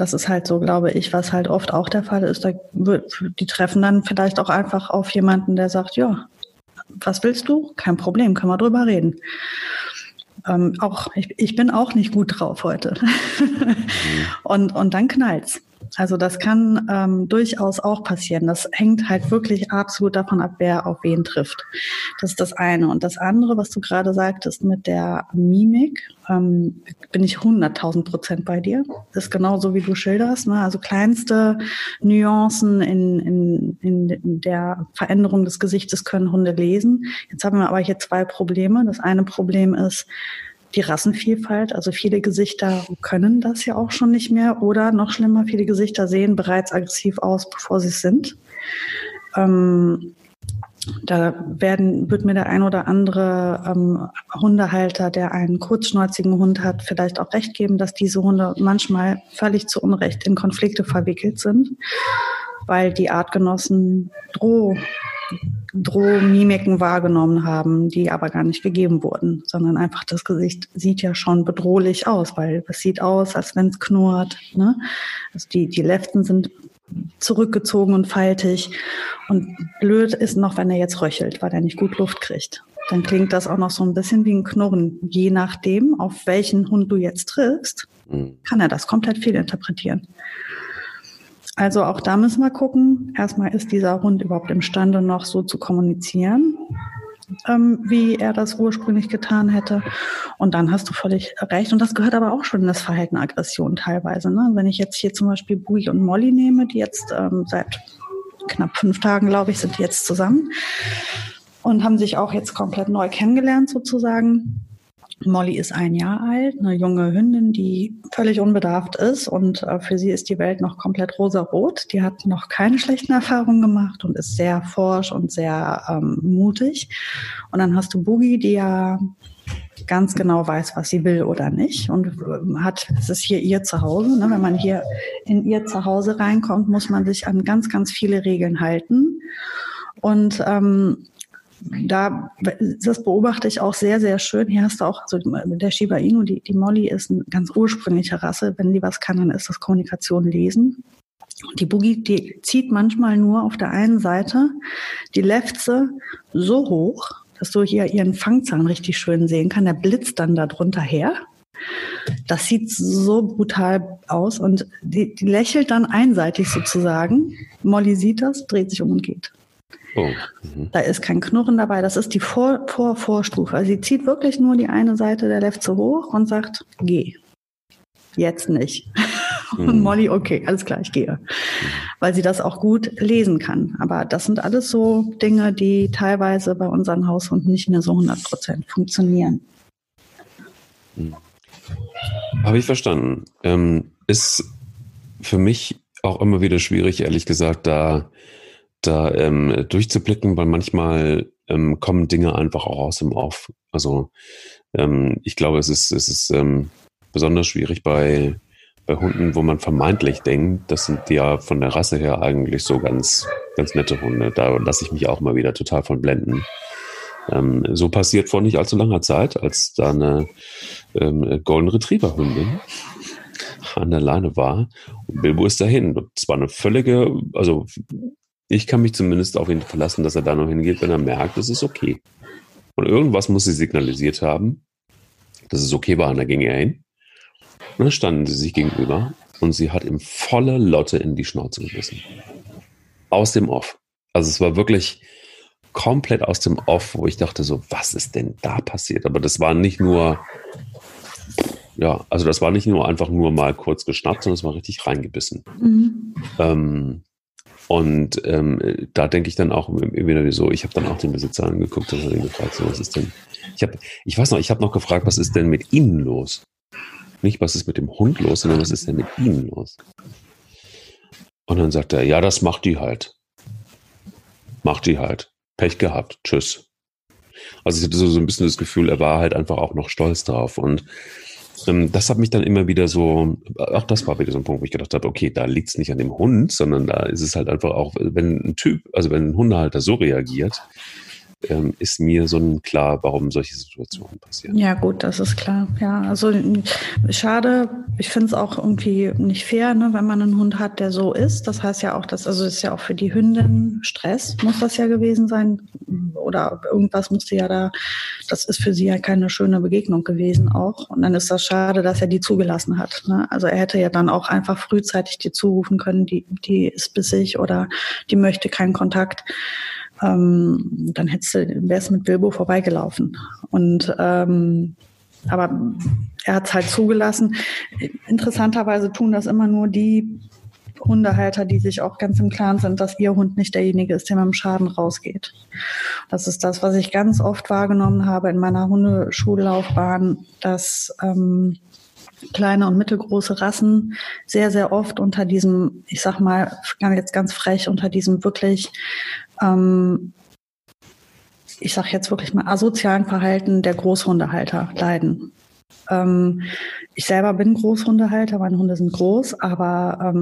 das ist halt so, glaube ich, was halt oft auch der Fall ist, die treffen dann vielleicht auch einfach auf jemanden, der sagt, ja, was willst du? Kein Problem, können wir drüber reden. Auch ich bin auch nicht gut drauf heute. und dann knallt's. Also das kann durchaus auch passieren. Das hängt halt wirklich absolut davon ab, wer auf wen trifft. Das ist das eine. Und das andere, was du gerade sagtest mit der Mimik, bin ich 100.000% bei dir. Das ist genauso, wie du schilderst, ne? Also kleinste Nuancen in der Veränderung des Gesichtes können Hunde lesen. Jetzt haben wir aber hier zwei Probleme. Das eine Problem ist, die Rassenvielfalt, also viele Gesichter können das ja auch schon nicht mehr oder noch schlimmer, viele Gesichter sehen bereits aggressiv aus, bevor sie es sind. Da wird mir der ein oder andere Hundehalter, der einen kurzschnäuzigen Hund hat, vielleicht auch recht geben, dass diese Hunde manchmal völlig zu Unrecht in Konflikte verwickelt sind, weil die Artgenossen Drohmimiken wahrgenommen haben, die aber gar nicht gegeben wurden, sondern einfach das Gesicht sieht ja schon bedrohlich aus, weil es sieht aus, als wenn es knurrt, ne? Also die Leften sind zurückgezogen und faltig und blöd ist noch, wenn er jetzt röchelt, weil er nicht gut Luft kriegt. Dann klingt das auch noch so ein bisschen wie ein Knurren. Je nachdem, auf welchen Hund du jetzt triffst, kann er das komplett fehlinterpretieren. Also auch da müssen wir gucken, erstmal ist dieser Hund überhaupt imstande, noch so zu kommunizieren, wie er das ursprünglich getan hätte. Und dann hast du völlig recht. Und das gehört aber auch schon in das Verhalten Aggression teilweise, ne? Wenn ich jetzt hier zum Beispiel Bogi und Molly nehme, die jetzt seit knapp 5 Tagen, glaube ich, sind die jetzt zusammen und haben sich auch jetzt komplett neu kennengelernt sozusagen. Molly ist 1 Jahr alt, eine junge Hündin, die völlig unbedarft ist und für sie ist die Welt noch komplett rosarot. Die hat noch keine schlechten Erfahrungen gemacht und ist sehr forsch und sehr mutig. Und dann hast du Bogi, die ja ganz genau weiß, was sie will oder nicht und es ist hier ihr Zuhause. Ne? Wenn man hier in ihr Zuhause reinkommt, muss man sich an ganz, ganz viele Regeln halten und das beobachte ich auch sehr, sehr schön. Hier hast du auch so der Shiba Inu, die Molly ist eine ganz ursprüngliche Rasse. Wenn die was kann, dann ist das Kommunikation lesen. Und die Bogi, die zieht manchmal nur auf der einen Seite die Lefze so hoch, dass du hier ihren Fangzahn richtig schön sehen kannst. Der blitzt dann da drunter her. Das sieht so brutal aus und die lächelt dann einseitig sozusagen. Molly sieht das, dreht sich um und geht. Oh. Mhm. Da ist kein Knurren dabei, das ist die Vorstufe. Also sie zieht wirklich nur die eine Seite der Lefze hoch und sagt, geh. Jetzt nicht. Und Molly, okay, alles klar, ich gehe. Weil sie das auch gut lesen kann. Aber das sind alles so Dinge, die teilweise bei unseren Haushunden nicht mehr so 100% funktionieren. Habe ich verstanden. Ist für mich auch immer wieder schwierig, ehrlich gesagt, da durchzublicken, weil manchmal kommen Dinge einfach auch aus dem Off. Also ich glaube, es ist besonders schwierig bei Hunden, wo man vermeintlich denkt, das sind ja von der Rasse her eigentlich so ganz, ganz nette Hunde. Da lasse ich mich auch mal wieder total von blenden. So passiert vor nicht allzu langer Zeit, als da eine Golden Retriever Hündin an der Leine war und Bilbo ist dahin. Und zwar eine völlige, also ich kann mich zumindest auf ihn verlassen, dass er da noch hingeht, wenn er merkt, es ist okay. Und irgendwas muss sie signalisiert haben, dass es okay war, und da ging er hin. Und dann standen sie sich gegenüber und sie hat ihm volle Lotte in die Schnauze gebissen. Aus dem Off. Also es war wirklich komplett aus dem Off, wo ich dachte so, was ist denn da passiert? Aber das war nicht nur, ja, also das war nicht nur einfach nur mal kurz geschnappt, sondern es war richtig reingebissen. Mhm. Da denke ich dann auch wieder so, ich habe dann auch den Besitzer angeguckt und habe ihn gefragt, so, was ist denn? Ich habe noch gefragt, was ist denn mit Ihnen los? Nicht, was ist mit dem Hund los, sondern was ist denn mit Ihnen los? Und dann sagt er, ja, das macht die halt. Macht die halt. Pech gehabt. Tschüss. Also ich hatte so ein bisschen das Gefühl, er war halt einfach auch noch stolz drauf. Und das hat mich dann immer wieder so, auch das war wieder so ein Punkt, wo ich gedacht habe, okay, da liegt es nicht an dem Hund, sondern da ist es halt einfach auch, wenn ein Typ, also wenn ein Hundehalter so reagiert, ist mir so klar, warum solche Situationen passieren. Ja gut, das ist klar. Ja, also schade, ich finde es auch irgendwie nicht fair, ne, wenn man einen Hund hat, der so ist. Das heißt ja auch, dass, also ist ja auch für die Hündin Stress, muss das ja gewesen sein. Oder irgendwas musste ja da, das ist für sie ja keine schöne Begegnung gewesen auch. Und dann ist das schade, dass er die zugelassen hat. Ne? Also er hätte ja dann auch einfach frühzeitig die zurufen können, die ist bissig oder die möchte keinen Kontakt. Dann wär's mit Bilbo vorbeigelaufen. Und aber er hat's halt zugelassen. Interessanterweise tun das immer nur die Hundehalter, die sich auch ganz im Klaren sind, dass ihr Hund nicht derjenige ist, der mit dem Schaden rausgeht. Das ist das, was ich ganz oft wahrgenommen habe in meiner Hundeschullaufbahn, dass kleine und mittelgroße Rassen sehr, sehr oft unter diesem, ich sag mal, jetzt ganz frech, unter diesem wirklich, ich sag jetzt wirklich mal, asozialen Verhalten der Großhundehalter leiden. Ich selber bin Großhundehalter, meine Hunde sind groß, aber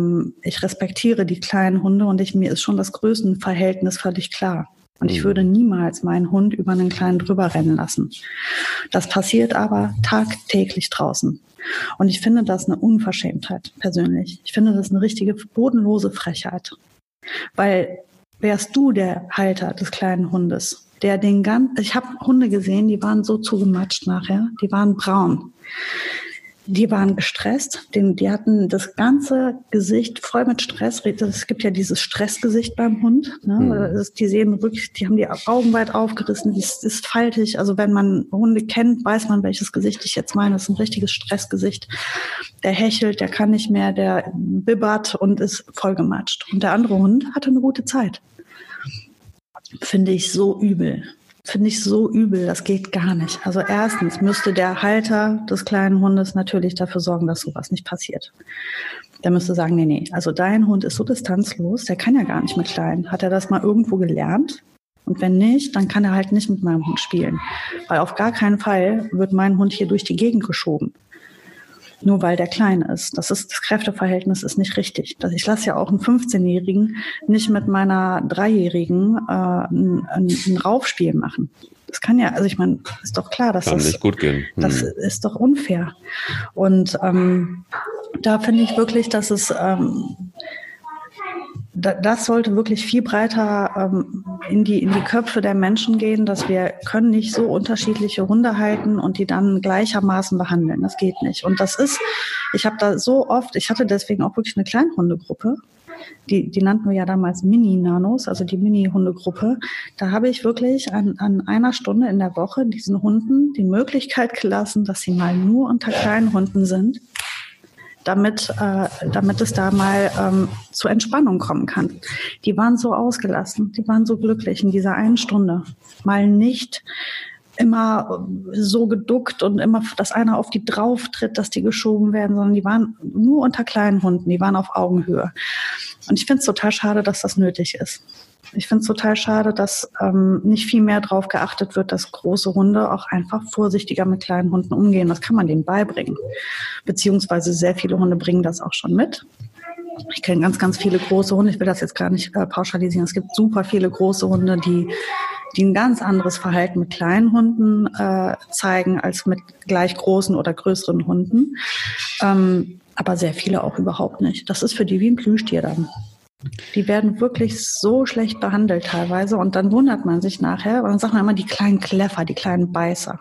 ich respektiere die kleinen Hunde und mir ist schon das Größenverhältnis völlig klar. Und ich würde niemals meinen Hund über einen kleinen drüber rennen lassen. Das passiert aber tagtäglich draußen. Und ich finde das eine Unverschämtheit persönlich. Ich finde das eine richtige bodenlose Frechheit. Weil wärst du der Halter des kleinen Hundes, der den ganzen... Ich habe Hunde gesehen, die waren so zugematscht nachher. Die waren braun. Die waren gestresst, die hatten das ganze Gesicht voll mit Stress. Es gibt ja dieses Stressgesicht beim Hund. Ne? Die sehen wirklich, die haben die Augen weit aufgerissen, es ist faltig. Also wenn man Hunde kennt, weiß man, welches Gesicht ich jetzt meine. Das ist ein richtiges Stressgesicht. Der hechelt, der kann nicht mehr, der bibbert und ist vollgematscht. Und der andere Hund hatte eine gute Zeit. Finde ich so übel. Das geht gar nicht. Also erstens müsste der Halter des kleinen Hundes natürlich dafür sorgen, dass sowas nicht passiert. Der müsste sagen, nee, also dein Hund ist so distanzlos, der kann ja gar nicht mit Kleinen. Hat er das mal irgendwo gelernt? Und wenn nicht, dann kann er halt nicht mit meinem Hund spielen. Weil auf gar keinen Fall wird mein Hund hier durch die Gegend geschoben. Nur weil der klein ist. Das Kräfteverhältnis ist nicht richtig. Ich lasse ja auch einen 15-Jährigen nicht mit meiner 3-Jährigen ein Raufspiel machen. Das kann ja, also ich meine, ist doch klar, dass das nicht gut gehen. Das ist doch unfair. Und da finde ich wirklich, dass es das sollte wirklich viel breiter in die Köpfe der Menschen gehen, dass wir können nicht so unterschiedliche Hunde halten und die dann gleichermaßen behandeln. Das geht nicht. Und das ist, ich hatte deswegen auch wirklich eine Kleinhundegruppe. Die nannten wir ja damals Mini-Nanos, also die Mini-Hundegruppe. Da habe ich wirklich an einer Stunde in der Woche diesen Hunden die Möglichkeit gelassen, dass sie mal nur unter kleinen Hunden sind. Damit es da mal zur Entspannung kommen kann. Die waren so ausgelassen, die waren so glücklich in dieser einen Stunde. Mal nicht immer so geduckt und immer, dass einer auf die drauf tritt, dass die geschoben werden, sondern die waren nur unter kleinen Hunden, die waren auf Augenhöhe. Und ich finde es total schade, dass das nötig ist. Ich finde es total schade, dass nicht viel mehr darauf geachtet wird, dass große Hunde auch einfach vorsichtiger mit kleinen Hunden umgehen. Das kann man denen beibringen. Beziehungsweise sehr viele Hunde bringen das auch schon mit. Ich kenne ganz, ganz viele große Hunde. Ich will das jetzt gar nicht pauschalisieren. Es gibt super viele große Hunde, die ein ganz anderes Verhalten mit kleinen Hunden zeigen als mit gleich großen oder größeren Hunden. Aber sehr viele auch überhaupt nicht. Das ist für die wie ein Plüschtier dann. Die werden wirklich so schlecht behandelt teilweise. Und dann wundert man sich nachher. Und dann sagt man immer, die kleinen Kläffer, die kleinen Beißer.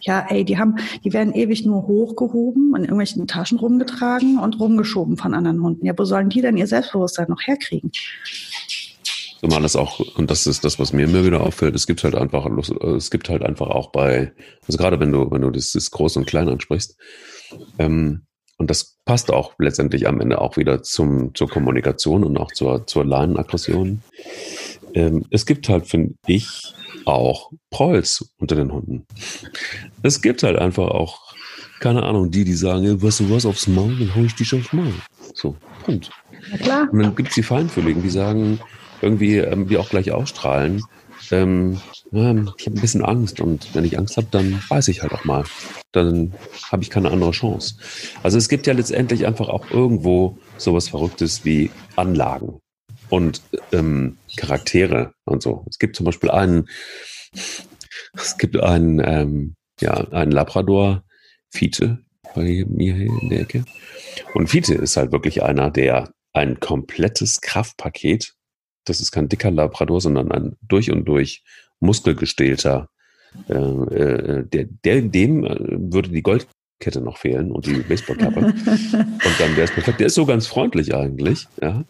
Ja, ey, die werden ewig nur hochgehoben, in irgendwelchen Taschen rumgetragen und rumgeschoben von anderen Hunden. Ja, wo sollen die denn ihr Selbstbewusstsein noch herkriegen? Zumal das auch, und das ist das, was mir immer wieder auffällt, es gibt halt einfach auch bei, also gerade wenn du das Groß und Klein ansprichst, und das passt auch letztendlich am Ende auch wieder zur Kommunikation und auch zur Leinenaggression. Es gibt halt, finde ich, auch Prolls unter den Hunden. Es gibt halt einfach auch, keine Ahnung, die sagen, weißt du was, aufs Maul, dann hol ich dich aufs Maul. So, Punkt. Na klar. Und dann gibt es die Feinfühligen, die sagen, irgendwie, die auch gleich ausstrahlen, ich habe ein bisschen Angst und wenn ich Angst habe, dann weiß ich halt auch mal. Dann habe ich keine andere Chance. Also es gibt ja letztendlich einfach auch irgendwo sowas Verrücktes wie Anlagen und Charaktere und so. Es gibt zum Beispiel einen Labrador, Fiete, bei mir hier in der Ecke. Und Fiete ist halt wirklich einer, der ein komplettes Kraftpaket, das ist kein dicker Labrador, sondern ein durch und durch muskelgestählter, dem würde die Goldkette noch fehlen und die Baseballkappe. Und dann wäre es perfekt. Der ist so ganz freundlich eigentlich, ja,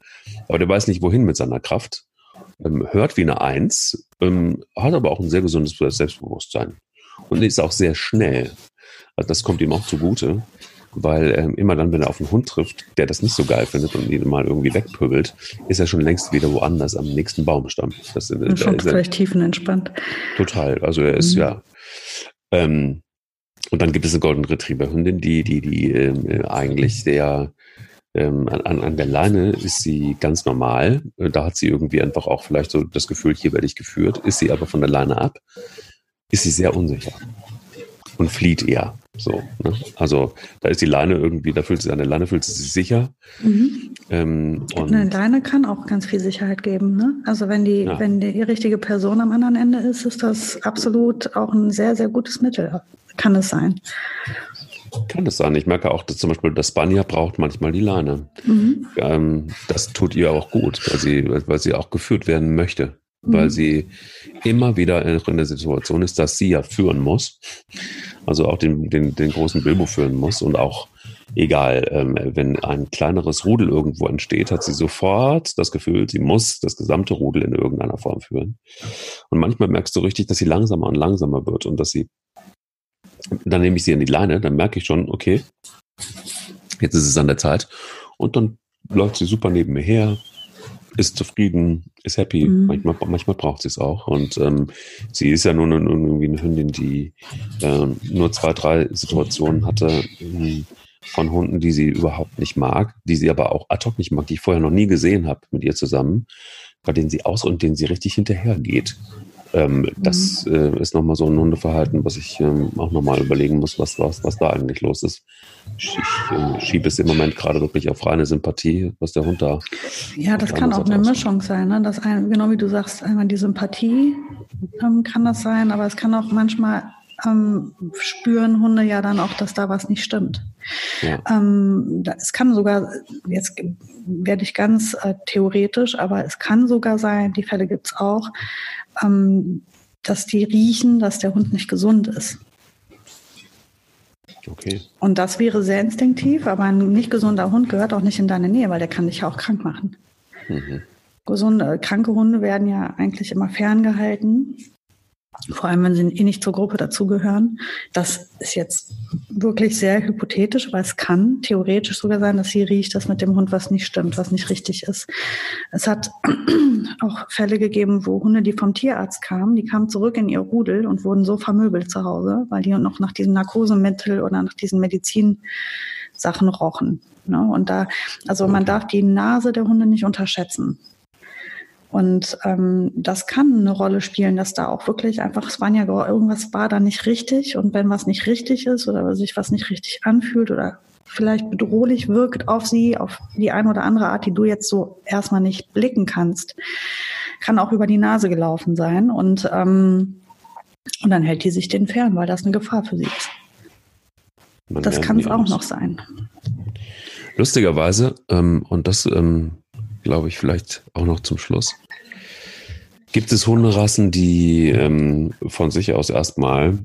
aber der weiß nicht, wohin mit seiner Kraft. Hört wie eine Eins, hat aber auch ein sehr gesundes Selbstbewusstsein. Und ist auch sehr schnell. Also das kommt ihm auch zugute, weil immer dann, wenn er auf einen Hund trifft, der das nicht so geil findet und ihn mal irgendwie wegpöbelt, ist er schon längst wieder woanders am nächsten Baumstamm. Das ist schon vielleicht tiefenentspannt. Total, also er ist ja. Und dann gibt es eine Golden Retriever-Hündin, die eigentlich sehr, an der Leine ist sie ganz normal. Da hat sie irgendwie einfach auch vielleicht so das Gefühl, hier werde ich geführt. Ist sie aber von der Leine ab, ist sie sehr unsicher und flieht eher. So, ne? Also da ist die Leine irgendwie, fühlt sie sich sicher. Mhm. Eine Leine kann auch ganz viel Sicherheit geben, ne? Also wenn die richtige Person am anderen Ende ist, ist das absolut auch ein sehr, sehr gutes Mittel. Kann es sein. Ich merke auch, dass zum Beispiel das Spanier braucht manchmal die Leine. Mhm. Das tut ihr auch gut, weil sie auch geführt werden möchte. Weil sie immer wieder in der Situation ist, dass sie ja führen muss, also auch den großen Bilbo führen muss und auch egal, wenn ein kleineres Rudel irgendwo entsteht, hat sie sofort das Gefühl, sie muss das gesamte Rudel in irgendeiner Form führen. Und manchmal merkst du richtig, dass sie langsamer und langsamer wird und dass sie, dann nehme ich sie in die Leine, dann merke ich schon, okay, jetzt ist es an der Zeit und dann läuft sie super neben mir her. Ist zufrieden, ist happy. Mhm. Manchmal braucht sie es auch. Und sie ist ja nun irgendwie eine Hündin, die nur 2, 3 Situationen hatte von Hunden, die sie überhaupt nicht mag, die sie aber auch ad hoc nicht mag, die ich vorher noch nie gesehen habe mit ihr zusammen, bei denen sie aus und denen sie richtig hinterhergeht. Das ist nochmal so ein Hundeverhalten, was ich auch nochmal überlegen muss, was da eigentlich los ist. Ich schiebe es im Moment gerade wirklich auf reine Sympathie, was der Hund da... Ja, das kann auch eine Mischung sein, ne? Das eine, genau wie du sagst, einmal die Sympathie kann das sein, aber es kann auch manchmal... spüren Hunde ja dann auch, dass da was nicht stimmt. Ja. Es kann sogar, jetzt werde ich ganz theoretisch, aber es kann sogar sein, die Fälle gibt es auch, dass die riechen, dass der Hund nicht gesund ist. Okay. Und das wäre sehr instinktiv, aber ein nicht gesunder Hund gehört auch nicht in deine Nähe, weil der kann dich ja auch krank machen. Mhm. Kranke Hunde werden ja eigentlich immer ferngehalten. Vor allem, wenn sie nicht zur Gruppe dazugehören. Das ist jetzt wirklich sehr hypothetisch, weil es kann theoretisch sogar sein, dass sie riecht, dass mit dem Hund was nicht stimmt, was nicht richtig ist. Es hat auch Fälle gegeben, wo Hunde, die vom Tierarzt kamen, die kamen zurück in ihr Rudel und wurden so vermöbelt zu Hause, weil die noch nach diesem Narkosemittel oder nach diesen Medizinsachen rochen. Ne? Und da, also man darf die Nase der Hunde nicht unterschätzen. Und das kann eine Rolle spielen, dass da auch wirklich einfach, es waren ja, irgendwas war da nicht richtig. Und wenn was nicht richtig ist oder sich was nicht richtig anfühlt oder vielleicht bedrohlich wirkt auf sie, auf die eine oder andere Art, die du jetzt so erstmal nicht blicken kannst, kann auch über die Nase gelaufen sein. Und dann hält die sich den fern, weil das eine Gefahr für sie ist. Das kann es auch noch sein. Lustigerweise, und das glaube ich vielleicht auch noch zum Schluss, gibt es Hunderassen, die von sich aus erstmal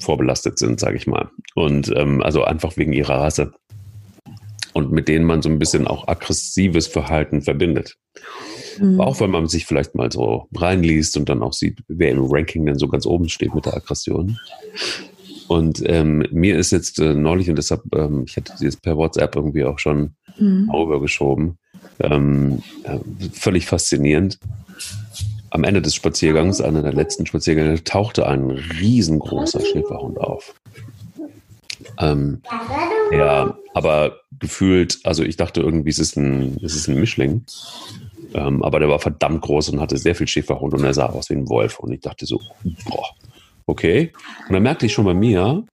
vorbelastet sind, sage ich mal. Und also einfach wegen ihrer Rasse. Und mit denen man so ein bisschen auch aggressives Verhalten verbindet. Mhm. Auch wenn man sich vielleicht mal so reinliest und dann auch sieht, wer im Ranking denn so ganz oben steht mit der Aggression. Und mir ist jetzt neulich, und deshalb, ich hatte das per WhatsApp irgendwie auch schon rübergeschoben, völlig faszinierend. Am Ende des Spaziergangs, einer der letzten Spaziergänge, tauchte ein riesengroßer Schäferhund auf. Ja, aber gefühlt, also ich dachte irgendwie, es ist ein Mischling. Aber der war verdammt groß und hatte sehr viel Schäferhund und er sah aus wie ein Wolf. Und ich dachte so, boah, okay. Und dann merkte ich schon bei mir,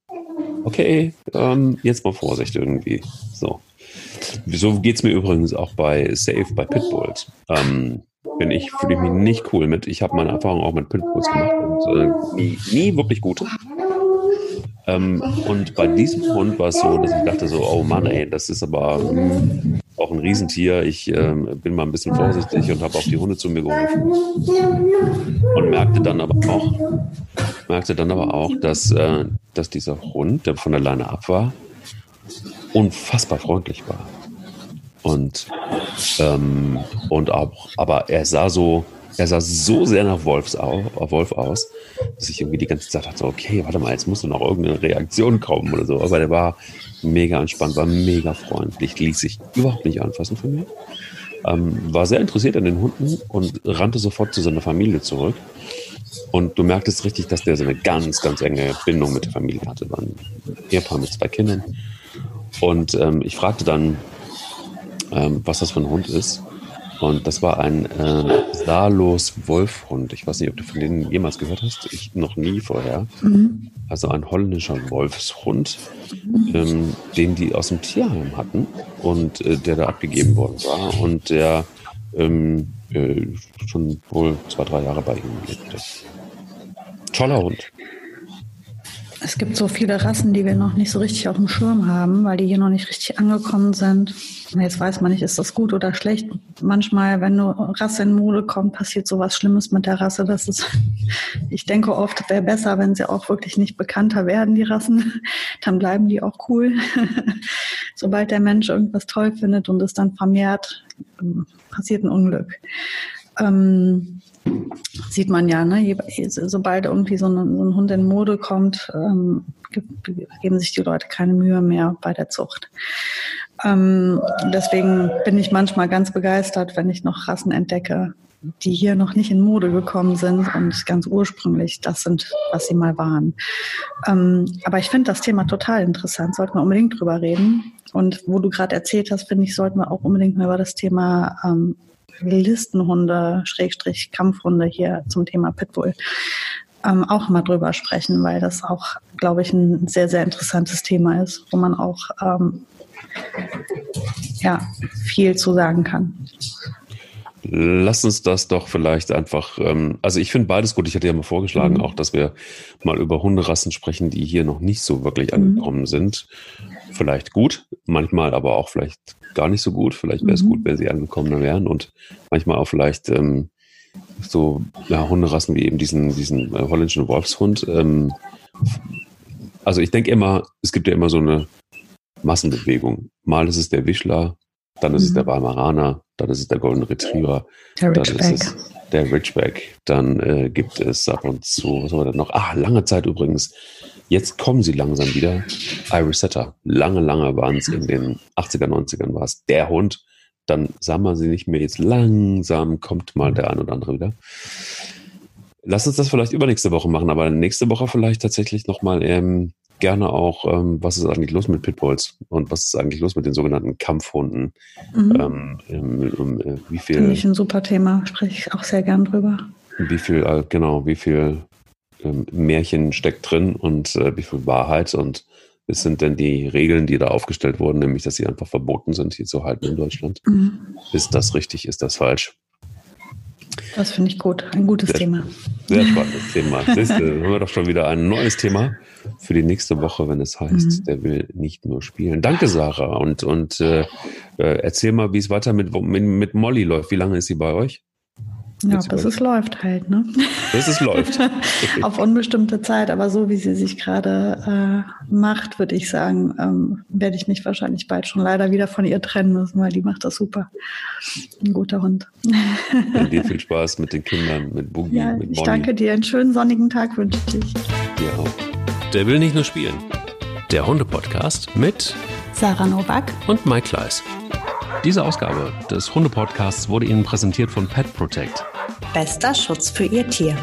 okay, jetzt mal Vorsicht irgendwie. So geht es mir übrigens auch bei Safe, bei Pitbulls. Fühle ich mich nicht cool mit. Ich habe meine Erfahrung auch mit Pitbulls gemacht und nie wirklich gut. Und bei diesem Hund war es so, dass ich dachte so, oh Mann, ey, das ist aber auch ein Riesentier. Ich bin mal ein bisschen vorsichtig und habe auch die Hunde zu mir gerufen. Und merkte dann aber auch, dass dieser Hund, der von der Leine ab war, unfassbar freundlich war. Und auch, aber er sah so sehr nach Wolf aus, dass ich irgendwie die ganze Zeit dachte, okay, warte mal, jetzt muss noch irgendeine Reaktion kommen oder so. Aber der war mega entspannt, war mega freundlich, ließ sich überhaupt nicht anfassen von mir. War sehr interessiert an den Hunden und rannte sofort zu seiner Familie zurück. Und du merktest richtig, dass der so eine ganz, ganz enge Bindung mit der Familie hatte. War ein Ehepaar mit 2 Kindern. Und ich fragte dann, was das für ein Hund ist. Und das war ein Saarlos Wolfhund. Ich weiß nicht, ob du von denen jemals gehört hast. Ich noch nie vorher. Mhm. Also ein holländischer Wolfshund, den die aus dem Tierheim hatten und der da abgegeben worden war und der schon wohl 2-3 Jahre bei ihnen lebte. Toller Hund. Es gibt so viele Rassen, die wir noch nicht so richtig auf dem Schirm haben, weil die hier noch nicht richtig angekommen sind. Jetzt weiß man nicht, ist das gut oder schlecht. Manchmal, wenn eine Rasse in Mode kommt, passiert sowas Schlimmes mit der Rasse. Das ist, ich denke oft, wäre besser, wenn sie auch wirklich nicht bekannter werden, die Rassen. Dann bleiben die auch cool. Sobald der Mensch irgendwas toll findet und es dann vermehrt, passiert ein Unglück. Sieht man ja, ne? Sobald irgendwie so ein Hund in Mode kommt, geben sich die Leute keine Mühe mehr bei der Zucht. Deswegen bin ich manchmal ganz begeistert, wenn ich noch Rassen entdecke, die hier noch nicht in Mode gekommen sind und ganz ursprünglich das sind, was sie mal waren. Aber ich finde das Thema total interessant, sollten wir unbedingt drüber reden. Und wo du gerade erzählt hast, finde ich, sollten wir auch unbedingt mal über das Thema Listenhunde, / Kampfhunde hier zum Thema Pitbull auch mal drüber sprechen, weil das auch, glaube ich, ein sehr, sehr interessantes Thema ist, wo man auch viel zu sagen kann. Lass uns das doch vielleicht einfach, also ich finde beides gut. Ich hatte ja mal vorgeschlagen, auch, dass wir mal über Hunderassen sprechen, die hier noch nicht so wirklich angekommen sind. Vielleicht gut, manchmal aber auch vielleicht gar nicht so gut. Vielleicht wäre es gut, wenn sie angekommen wären und manchmal auch vielleicht Hunderassen wie eben diesen holländischen Wolfshund. Also ich denke immer, es gibt ja immer so eine Massenbewegung. Mal ist es der Wischler, dann ist es der Weimaraner, dann ist es der Golden Retriever, dann ist es der Ridgeback, dann gibt es ab und zu, was haben wir denn noch? Lange Zeit übrigens, jetzt kommen sie langsam wieder, Irish Setter. Lange waren es in den 80er, 90ern war es der Hund, dann sah man sie nicht mehr, jetzt langsam kommt mal der ein oder andere wieder. Lass uns das vielleicht übernächste Woche machen, aber nächste Woche vielleicht tatsächlich nochmal gerne auch, was ist eigentlich los mit Pitbulls und was ist eigentlich los mit den sogenannten Kampfhunden? Mhm. Wie viel? Finde ich ein super Thema, spreche ich auch sehr gern drüber. Wie viel Märchen steckt drin und wie viel Wahrheit und was sind denn die Regeln, die da aufgestellt wurden, nämlich, dass sie einfach verboten sind, hier zu halten in Deutschland? Mhm. Ist das richtig, ist das falsch? Das finde ich gut. Ein gutes Thema. Sehr spannendes Thema. Siehst du, haben wir doch schon wieder ein neues Thema für die nächste Woche, wenn es heißt, der will nicht nur spielen. Danke, Sarah. Und erzähl mal, wie es weiter mit Molly läuft. Wie lange ist sie bei euch? Ja, bis es läuft halt, ne? Bis es läuft. Auf unbestimmte Zeit, aber so wie sie sich gerade macht, würde ich sagen, werde ich mich wahrscheinlich bald schon leider wieder von ihr trennen müssen, weil die macht das super. Ein guter Hund. Ja, dir viel Spaß mit den Kindern, mit Bogi, ja, mit Molly. Ich danke dir. Einen schönen sonnigen Tag wünsche ich. Dir auch. Der will nicht nur spielen. Der Hunde-Podcast mit Sarah Nowak und Mike Leis. Diese Ausgabe des Hunde-Podcasts wurde Ihnen präsentiert von Pet Protect. Bester Schutz für Ihr Tier.